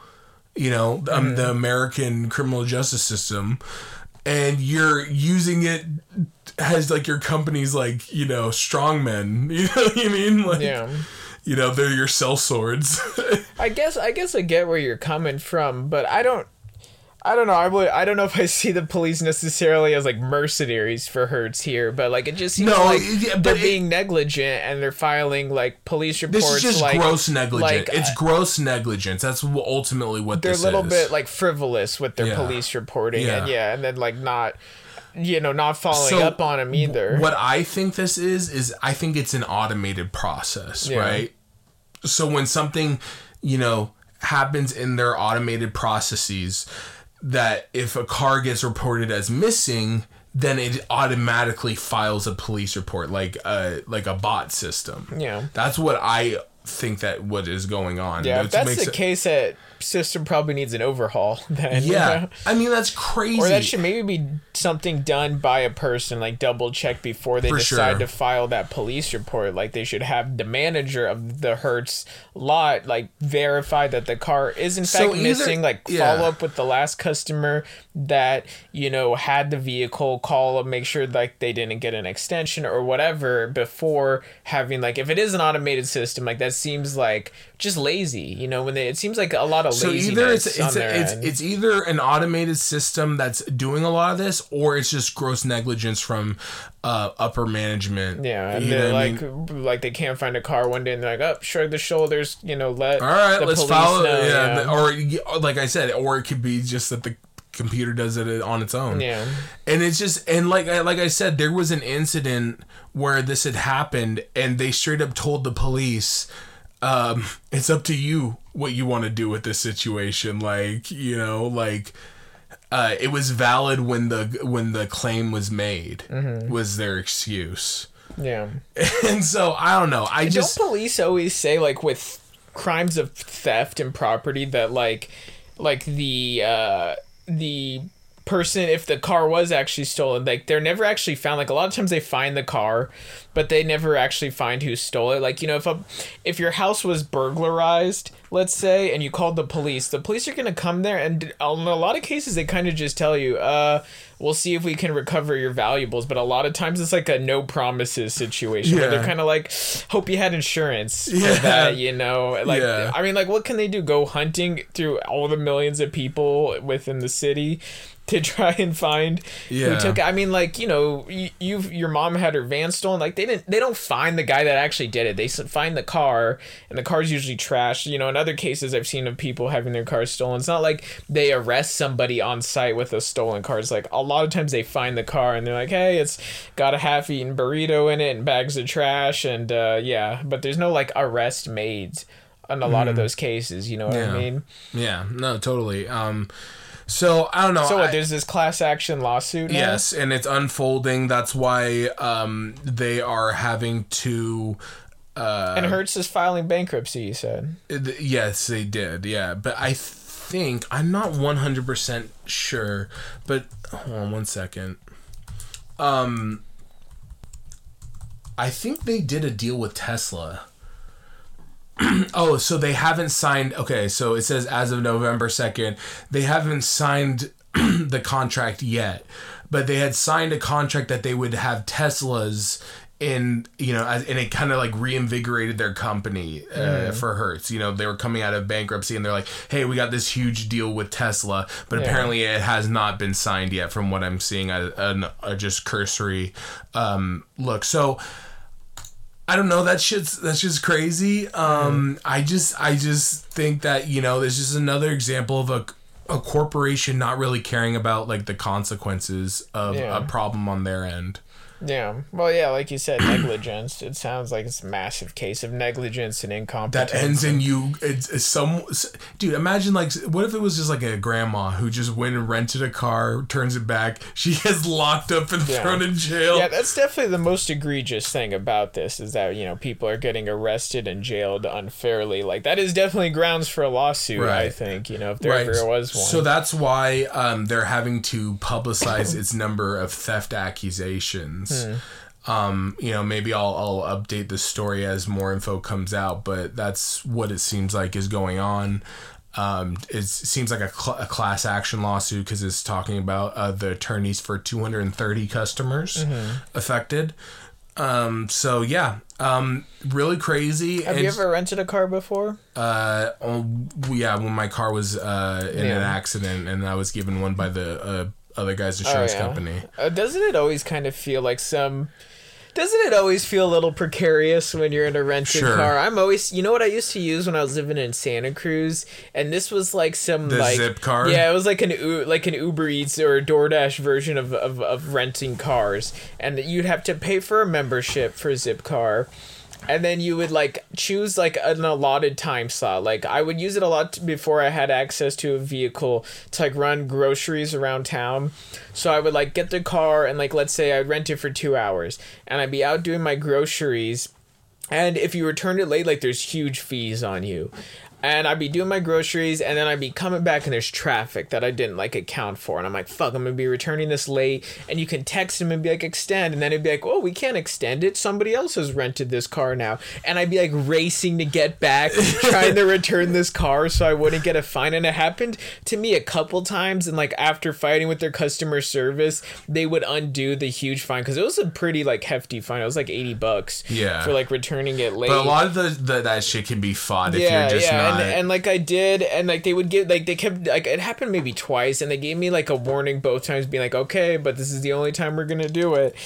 you know, the American criminal justice system. And you're using it as, like, your company's, like, you know, strongmen. You know what I mean? Like, yeah. You know, they're your cell swords. I guess I get where you're coming from, but I don't know. I don't know if I see the police necessarily as, like, mercenaries for Hertz here, but, like, it just seems they're being negligent, and they're filing, like, police reports. This is just like, gross negligence. Like, it's gross negligence. That's ultimately what this is. They're a little bit, like, frivolous with their, yeah, police reporting, yeah, and then, like, not, you know, not following up on them either. What I think this is I think it's an automated process, yeah, right? So when something, you know, happens in their automated processes, that if a car gets reported as missing, then it automatically files a police report, like a bot system. Yeah. That's what I think that what is going on. Yeah, if that's the case, that system probably needs an overhaul then. Yeah. You know? I mean, that's crazy. Or that should maybe be something done by a person, like double check before they decide to file that police report. Like, they should have the manager of the Hertz lot, like, verify that the car is in fact missing, like, yeah, follow up with the last customer that, you know, had the vehicle, call and make sure, like, they didn't get an extension or whatever before having, like, if it is an automated system, like, that seems like just lazy, you know, when it seems like a lot of laziness. So either it's either an automated system that's doing a lot of this, or it's just gross negligence from upper management. Yeah, and they're like, I mean? Like, they can't find a car one day, and they're like, oh, shrug the shoulders, you know, let's follow. Yeah, yeah, or like I said, or it could be just that the computer does it on its own. Yeah, and it's just, and like I said, there was an incident where this had happened, and they straight up told the police, it's up to you what you want to do with this situation. Like, you know, like, it was valid when the claim was made, mm-hmm, was their excuse. Yeah. And so I don't know. Don't police always say, like, with crimes of theft and property, that like the person, if the car was actually stolen, like, they're never actually found. Like, a lot of times they find the car, but they never actually find who stole it. Like, you know, if your house was burglarized, let's say, and you called the police are gonna come there, and in a lot of cases they kind of just tell you, we'll see if we can recover your valuables. But a lot of times it's like a no promises situation, yeah, where they're kind of like, hope you had insurance, yeah, for that, you know? Like, yeah. I mean, like, what can they do? Go hunting through all the millions of people within the city to try and find, yeah, who took it? I mean, like, you know, your mom had her van stolen. Like, they don't find the guy that actually did it. They find the car, and the car's usually trashed. You know, in other cases I've seen of people having their cars stolen, it's not like they arrest somebody on site with a stolen car. It's like, a lot of times they find the car and they're like, hey, it's got a half-eaten burrito in it and bags of trash, and yeah, but there's no, like, arrest made on a lot of those cases, you know what, yeah, I mean? Yeah, no, totally. So, I don't know. So, what, there's this class action lawsuit now? Yes, and it's unfolding. That's why they are having to... and Hertz is filing bankruptcy, you said? Yes, they did, yeah. But I think... I'm not 100% sure, but... Hold on one second. I think they did a deal with Tesla... Oh, so they haven't signed... Okay, so it says as of November 2nd, they haven't signed the contract yet, but they had signed a contract that they would have Teslas in, you know, and it kind of, like, reinvigorated their company for Hertz. You know, they were coming out of bankruptcy, and they're like, hey, we got this huge deal with Tesla, but apparently it has not been signed yet from what I'm seeing, a just cursory look. So... I don't know. That's just crazy. I just think that, you know, this is another example of a corporation not really caring about, like, the consequences of a problem on their end. Yeah. Well, yeah, like you said, negligence. It sounds like it's a massive case of negligence and incompetence. That ends in you. It's some dude. Imagine, like, what if it was just like a grandma who just went and rented a car, turns it back, she gets locked up and thrown in jail. Yeah, that's definitely the most egregious thing about this is that, you know, people are getting arrested and jailed unfairly. Like, that is definitely grounds for a lawsuit. Right. I think, you know, if there ever was one. So that's why they're having to publicize its number of theft accusations. You know, maybe I'll update the story as more info comes out, but that's what it seems like is going on. It seems like a class action lawsuit because it's talking about the attorneys for 230 customers affected. So yeah, really crazy. Have you ever rented a car before? Yeah, when my car was in an accident and I was given one by the other guy's insurance company. Doesn't it always kind of feel like doesn't it always feel a little precarious when you're in a rented car? I'm always, you know what I used to use when I was living in Santa Cruz, and this was like the Zipcar. Yeah, it was like an Uber Eats or a DoorDash version of renting cars, and you'd have to pay for a membership for Zipcar. And then you would, like, choose, like, an allotted time slot. Like, I would use it a lot before I had access to a vehicle to, like, run groceries around town. So I would, like, get the car and, like, let's say I'd rent it for 2 hours. And I'd be out doing my groceries. And if you returned it late, like, there's huge fees on you. And I'd be doing my groceries, and then I'd be coming back, and there's traffic that I didn't, like, account for. And I'm like, fuck, I'm going to be returning this late. And you can text him and be like, extend. And then it'd be like, oh, we can't extend it. Somebody else has rented this car now. And I'd be, like, racing to get back, trying to return this car so I wouldn't get a fine. And it happened to me a couple times. And, like, after fighting with their customer service, they would undo the huge fine. Because it was a pretty, like, hefty fine. It was, like, $80 for, like, returning it late. But a lot of that shit can be fought if you're just not. And like I did, and like they would give, like they kept, like it happened maybe twice, and they gave me like a warning both times, being like, okay, but this is the only time we're gonna do it.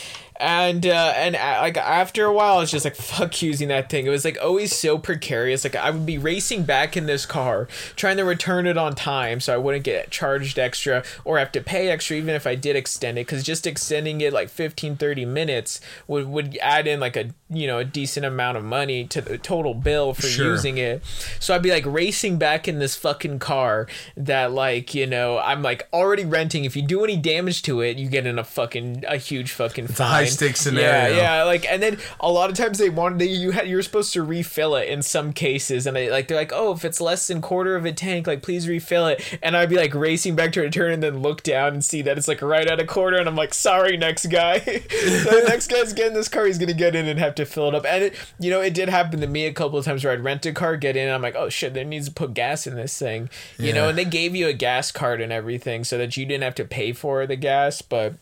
And like after a while, it's just like, fuck using that thing. It was like always so precarious. Like I would be racing back in this car, trying to return it on time so I wouldn't get charged extra or have to pay extra, even if I did extend it, because just extending it like 15-30 minutes would add in like a decent amount of money to the total bill for using it. So I'd be like racing back in this fucking car that, like, you know, I'm like already renting. If you do any damage to it, you get in a huge fucking fine. Stick scenario. Yeah, like, and then a lot of times you were supposed to refill it in some cases, and they're like, oh, if it's less than quarter of a tank, like, please refill it. And I'd be like racing back to return, and then look down and see that it's like right at a quarter, and I'm like, sorry, next guy. The next guy's getting this car, he's gonna get in and have to fill it up. And it did happen to me a couple of times where I'd rent a car, get in, and I'm like, oh shit, there needs to put gas in this thing, you know. And they gave you a gas card and everything so that you didn't have to pay for the gas, but.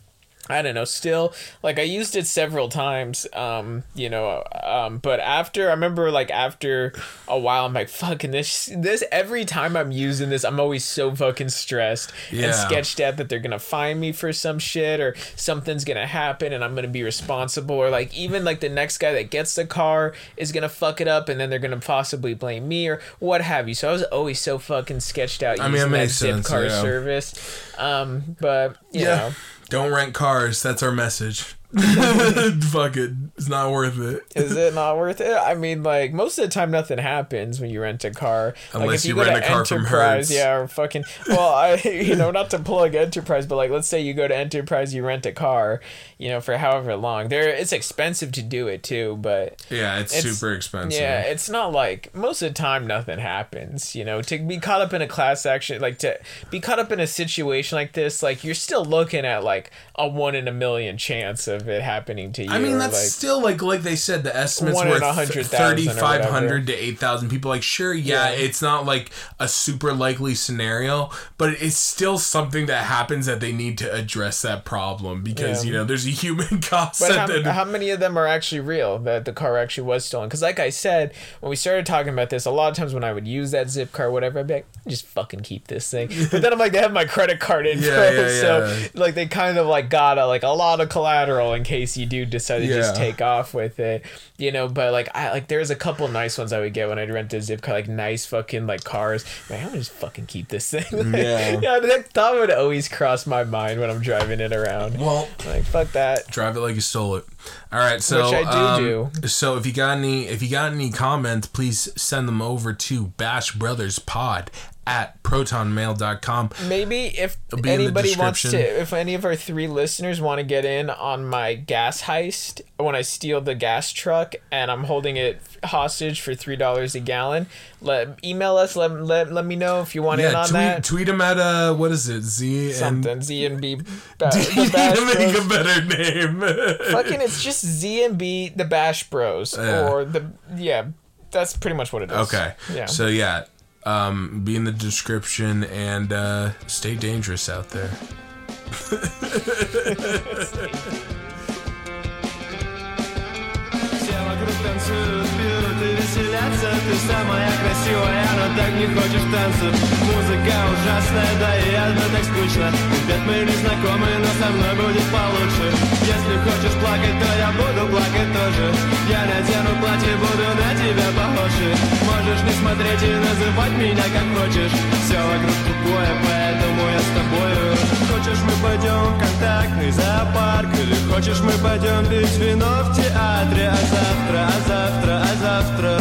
I don't know, still, like, I used it several times, but after a while, I'm like, fucking this, every time I'm using this, I'm always so fucking stressed and sketched out that they're going to fine me for some shit, or something's going to happen and I'm going to be responsible, or, like, even, like, the next guy that gets the car is going to fuck it up, and then they're going to possibly blame me, or what have you. So I was always so fucking sketched out using that Zipcar service, but, you know... Don't rent cars. That's our message. Fuck it. It's not worth it. Is it not worth it? I mean, like, most of the time nothing happens when you rent a car. Unless you rent a car from Hertz. Yeah, or fucking... Well, not to plug Enterprise, but, like, let's say you go to Enterprise, you rent a car, you know, for however long. It's expensive to do it, too, but... Yeah, it's super expensive. Yeah, it's not like... Most of the time nothing happens, you know? To be caught up in a class action... Like, to be caught up in a situation like this, like, you're still looking at, like, a 1 in a million chance of it happening to you. I mean, that's like, still like they said, the estimates were 3,500 to 8,000 people. Like, sure, yeah, it's not like a super likely scenario, but it's still something that happens that they need to address that problem because you know there's a human cost. But how many of them are actually real that the car actually was stolen? Because, like I said, when we started talking about this, a lot of times when I would use that Zipcar or whatever, I'd be like, just fucking keep this thing. But then I'm like, they have my credit card info, so like they kind of like got a lot of collateral. barrel in case you do decide to just take off with it, you know. But like I like there's a couple nice ones I would get when I'd rent a Zipcar, like nice fucking like cars. Like, I'm gonna just fucking keep this thing. Like, that thought would always cross my mind when I'm driving it around. Well, like fuck that. Drive it like you stole it. All right, so which I do. So if you got any comments, please send them over to Bash Brothers Pod at protonmail.com. Maybe if anybody wants to, if any of our three listeners want to get in on my gas heist when I steal the gas truck and I'm holding it hostage for $3 a gallon, email us. Let me know if you want in on that. Tweet them at what is it? Z something and, Z and B. You need to make a better name. Fucking, it's just Z and B the Bash Bros or the That's pretty much what it is. Okay. Yeah. So be in the description and stay dangerous out there. Можешь не смотреть и называть меня как хочешь. Все вокруг тупое, поэтому я с тобою. Хочешь, мы пойдем в контактный зоопарк, или хочешь, мы пойдем пить вино в театре. А завтра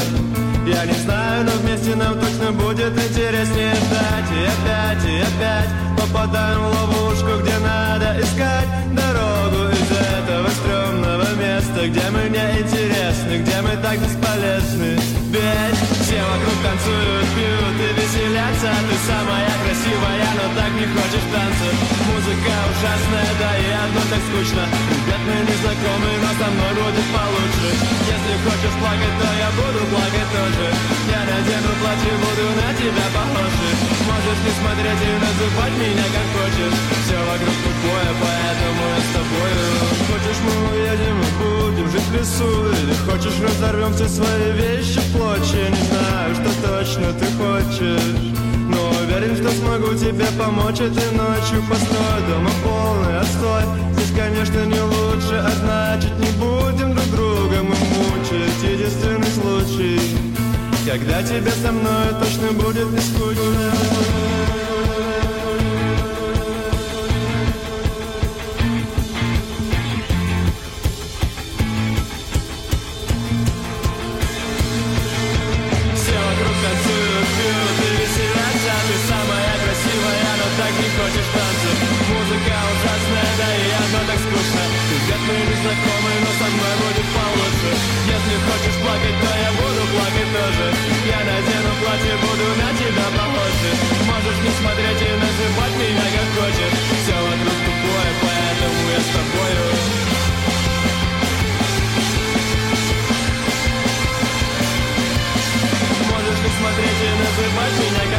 я не знаю, но вместе нам точно будет интереснее ждать. И опять попадаем в ловушку, где надо искать дорогу из этого стрёмного места, где мы неинтересны, где мы так бесполезны. Ведь все вокруг танцуют, пьют и веселятся. Ты самая красивая, но так не хочешь танцев. Музыка ужасная, да и одно так скучно. Ребят, мы не знакомы, но со мной будет получше. Если хочешь плакать, то я буду плакать тоже. Я надену платье и буду на тебя похожа. Можешь не смотреть и называть меня как хочешь. Все вокруг тупое, поэтому я с тобою. Хочешь, мы уедем и будем жить в лесу, или хочешь, разорвем все свои вещи в клочья. Не знаю, что точно ты хочешь, но уверен, что смогу тебе помочь этой ночью. Постой, дома полный отстой. Здесь, конечно, не лучше, а значит, не будем друг друга мы мучить. Единственный случай, когда тебе со мной точно будет не скучно. Хочешь танцы, музыка ужасная, да и одно так скучно. Ребят, мы не знакомы, но со мной будет получше. Если хочешь плакать, то я буду плакать тоже. Я надену платье, буду на тебя похожа. Можешь не смотреть и называть меня как хочешь. Все вокруг тупое, поэтому я с тобою. Можешь не смотреть и называть меня как хочешь.